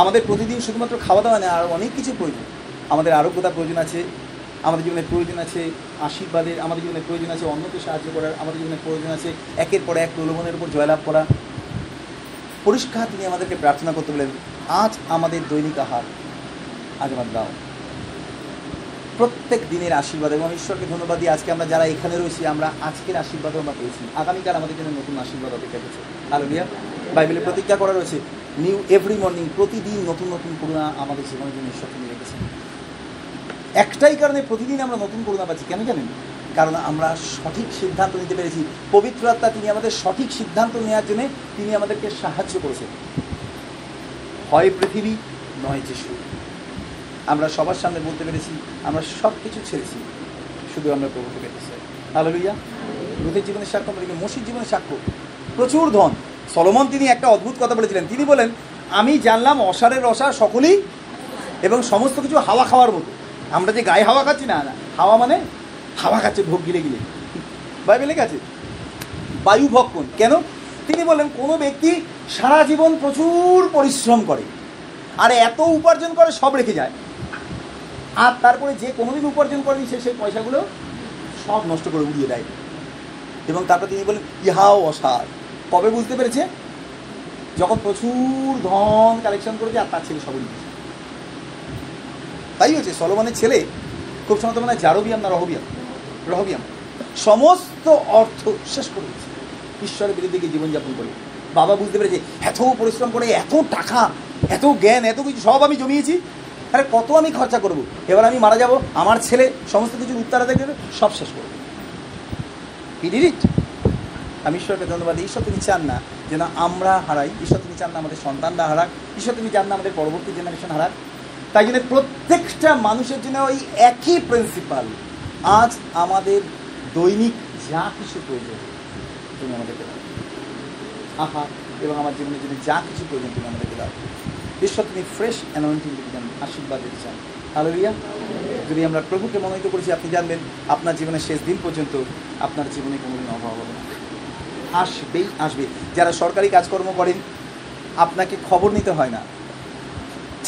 আমাদের প্রতিদিন শুধুমাত্র খাওয়া দাওয়া না, আরও অনেক কিছু প্রয়োজন। আমাদের আরোগ্যতা প্রয়োজন আছে, আমাদের জীবনে প্রয়োজন আছে আশীর্বাদের, আমাদের জীবনে প্রয়োজন আছে অন্যকে সাহায্য করার, আমাদের জীবনে প্রয়োজন আছে একের পর এক প্রলোভনের উপর জয়লাভ করা। পরিষ্কার তিনি আমাদেরকে প্রার্থনা করতে বলেন আজ আমাদের দৈনিক আহার আজ আমার দাও, প্রত্যেক দিনের আশীর্বাদ। এবং ঈশ্বরকে ধন্যবাদ দিই আজকে আমরা যারা এখানে রয়েছি, আমরা আজকের আশীর্বাদও আমরা পেয়েছি, আগামীকাল আমাদের জন্য নতুন আশীর্বাদ অপেক্ষা করছে, হালেলুয়া। বাইবেলে প্রতিজ্ঞা করা রয়েছে নিউ এভরি মর্নিং, প্রতিদিন নতুন নতুন করুণা আমাদের জীবনের জন্য ঈশ্বর তিনি রেখেছেন। একটাই কারণে প্রতিদিন আমরা নতুন করুণা পাচ্ছি, কেন জানেন? কারণ আমরা সঠিক সিদ্ধান্ত নিতে পেরেছি। পবিত্র আত্মা তিনি আমাদের সঠিক সিদ্ধান্ত নেওয়ার জন্যে তিনি আমাদেরকে সাহায্য করেছেন, হয় পৃথিবী নয় যিশু। আমরা সবার সামনে বলতে পেরেছি আমরা সব কিছু ছেড়েছি, শুধু আমরা প্রভুকে পেতে চাই, হালেলুয়া। রুথের জীবনের সাক্ষ্য, মোশির জীবনের সাক্ষ্য, প্রচুর ধন। সলোমন তিনি একটা অদ্ভুত কথা বলেছিলেন, তিনি বলেন আমি জানলাম অসারের রসা সকলেই এবং সমস্ত কিছু হাওয়া খাওয়ার মতো। আমরা যে গায়ে হাওয়া খাচ্ছি না, না হাওয়া মানে হাওয়া খাচ্ছে ভোগ গিলে গিলে, বাইবেলে আছে বায়ু ভক্ষণ। কেন? তিনি বলেন কোনো ব্যক্তি সারা জীবন প্রচুর পরিশ্রম করে আর এত উপার্জন করে সব রেখে যায়, আর তারপরে যে কোনোদিন উপার্জন করেনি সে সেই পয়সাগুলো সব নষ্ট করে উড়িয়ে দেয়। এবং তারপরে তিনি বলেন ইহাও অসার। কবে বুঝতে পেরেছে? যখন প্রচুর ধন কালেকশন করেছে আর তার ছেলে সবই নিয়েছে। তাই হচ্ছে সলোমনের ছেলে খুব সময় তো মানে জারবিয়াম না রহবিয়াম রহবিয়াম সমস্ত অর্থ শেষ করে দিয়েছে, ঈশ্বরের বিরুদ্ধে গিয়ে জীবনযাপন করে। বাবা বুঝতে পেরেছে এত পরিশ্রম করে, এত টাকা, এত জ্ঞান, এত কিছু সব আমি জমিয়েছি, আরে কত আমি খরচা করব, এবার আমি মারা যাব, আমার ছেলে সমস্ত কিছু উত্তরাধিকার দেবে, সব শেষ করবো। আমি ঈশ্বরকে ধন্যবাদ। ঈশ্বর তিনি চান না যেন আমরা হারাই, ঈশ্বর তিনি চান না আমাদের সন্তানরা হারাক, ঈশ্বর তিনি চান না আমাদের পরবর্তী জেনারেশন হারাক। তাই জন্য প্রত্যেকটা মানুষের জন্য ওই একই প্রিন্সিপাল, আজ আমাদের দৈনিক যা কিছু প্রয়োজন তুমি আমাদেরকে দাও, আহা, এবং আমার জীবনের জন্য যা কিছু প্রয়োজন তুমি আমাদেরকে দাও। ঈশ্বর তুমি ফ্রেশ অ্যানোয়েন্টিং দিতে চান, আশীর্বাদ দিতে চান। হালেলুয়া। যদি আমরা প্রভুকে মনোনীত করেছি, আপনি জানবেন আপনার জীবনের শেষ দিন পর্যন্ত আপনার জীবনে কোনোদিন অভাব হবে না, আসবেই আসবে। যারা সরকারি কাজকর্ম করেন আপনাকে খবর নিতে হয় না,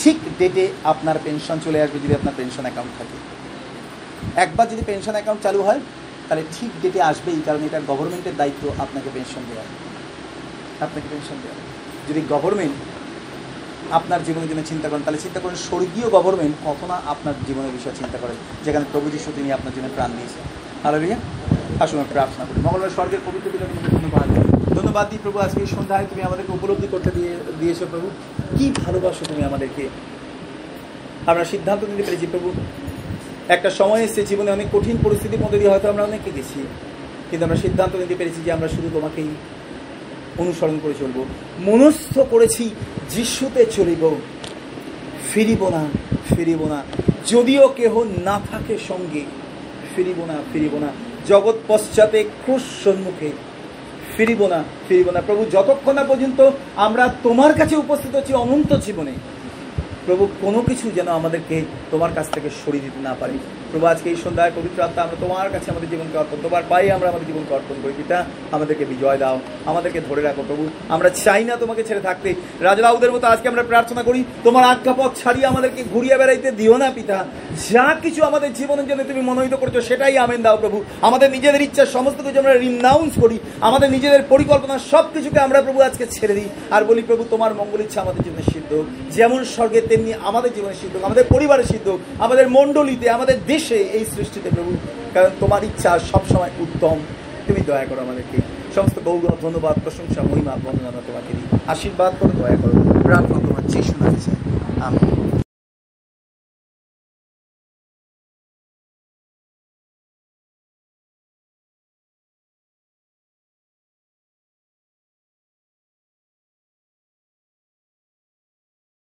ঠিক ডেটে আপনার পেনশন চলে আসবে যদি আপনার পেনশন অ্যাকাউন্ট থাকে। একবার যদি পেনশন অ্যাকাউন্ট চালু হয় তাহলে ঠিক ডেটে আসবেই, কারণ এটা গভর্নমেন্টের দায়িত্ব আপনাকে পেনশন দেওয়া, আপনাকে পেনশন দেওয়া। যদি গভর্নমেন্ট আপনার জীবনের জন্য চিন্তা করেন, তাহলে চিন্তা করেন স্বর্গীয় গভর্নমেন্ট কত না আপনার জীবনের বিষয়ে চিন্তা করেন, যেখানে প্রভু যীশু তিনি আপনার জন্য প্রাণ দিয়েছেন। হালেলুয়া। আসুন প্রার্থনা করি। মঙ্গলবার স্বর্গের পবিত্র দিনের জন্য ধন্যবাদ ধন্যবাদ দিই প্রভু, আজকে সন্ধ্যায় তুমি আমাদেরকে উপলব্ধি করতে দিয়ে দিয়েছো প্রভু, কী ভালোবাসো তুমি আমাদেরকে। আমরা সিদ্ধান্ত নিতে পেরেছি প্রভু, একটা সময় এসেছে জীবনে অনেক কঠিন পরিস্থিতির মধ্যে দিয়ে হয়তো আমরা অনেকে গেছি, কিন্তু আমরা সিদ্ধান্ত নিতে পেরেছি যে আমরা শুধু তোমাকেই অনুসরণ করে চলব, মনস্থ করেছি যিশুতে চলিব, ফিরিব না ফিরিব না, যদিও কেহ না থাকে সঙ্গে, ফিরিব না ফিরিব না, জগৎ পশ্চাতে ক্রুশ সম্মুখে, ফিরিব না ফিরিব না। প্রভু যতক্ষণ না পর্যন্ত আমরা তোমার কাছে উপস্থিত হচ্ছি অনন্ত জীবনে, প্রভু কোনো কিছু যেন আমাদেরকে তোমার কাছ থেকে সরিয়ে দিতে না পারি। প্রভু আজকে এই সন্ধ্যায় পবিত্র আত্মা আমরা তোমার কাছে আমাদের জীবনকে অর্পণ, তোমার পায়ে আমরা আমাদের জীবনকে অর্পণ করি। পিতা আমাদেরকে বিজয় দাও, আমাদেরকে ধরে রাখো প্রভু, আমরা চাই না তোমাকে ছেড়ে থাকতে। রাজা দাউদের মতো আজকে আমরা প্রার্থনা করি, তোমার আজ্ঞাপথ ছাড়িয়ে আমাদেরকে ঘুরিয়ে বেড়াইতে দিও না পিতা। যা কিছু আমাদের জীবনের জন্য তুমি মনোনীত করেছো সেটাই আমেন দাও প্রভু। আমাদের নিজেদের ইচ্ছা সমস্ত কিছু আমরা রিনাউন্স করি, আমাদের নিজেদের পরিকল্পনা সব কিছুকে আমরা প্রভু আজকে ছেড়ে দিই আর বলি প্রভু তোমার মঙ্গল ইচ্ছা আমাদের জীবনে সিদ্ধ হোক, যেমন স্বর্গে তেমনি আমাদের জীবনে সিদ্ধ হোক, আমাদের পরিবারের সিদ্ধ হোক, আমাদের মণ্ডলীতে, আমাদের দেশে, এই সৃষ্টিতে প্রভু, কারণ তোমার ইচ্ছা সবসময় উত্তম। তুমি দয়া করো আমাদেরকে, সমস্ত গৌরব, ধন্যবাদ, প্রশংসা, মহিমা, বন্দনা তোমাকে দিই। আশীর্বাদ করো, দয়া করো, প্রার্থনা তোমার চেয়ে শোনা গেছে। আমিন।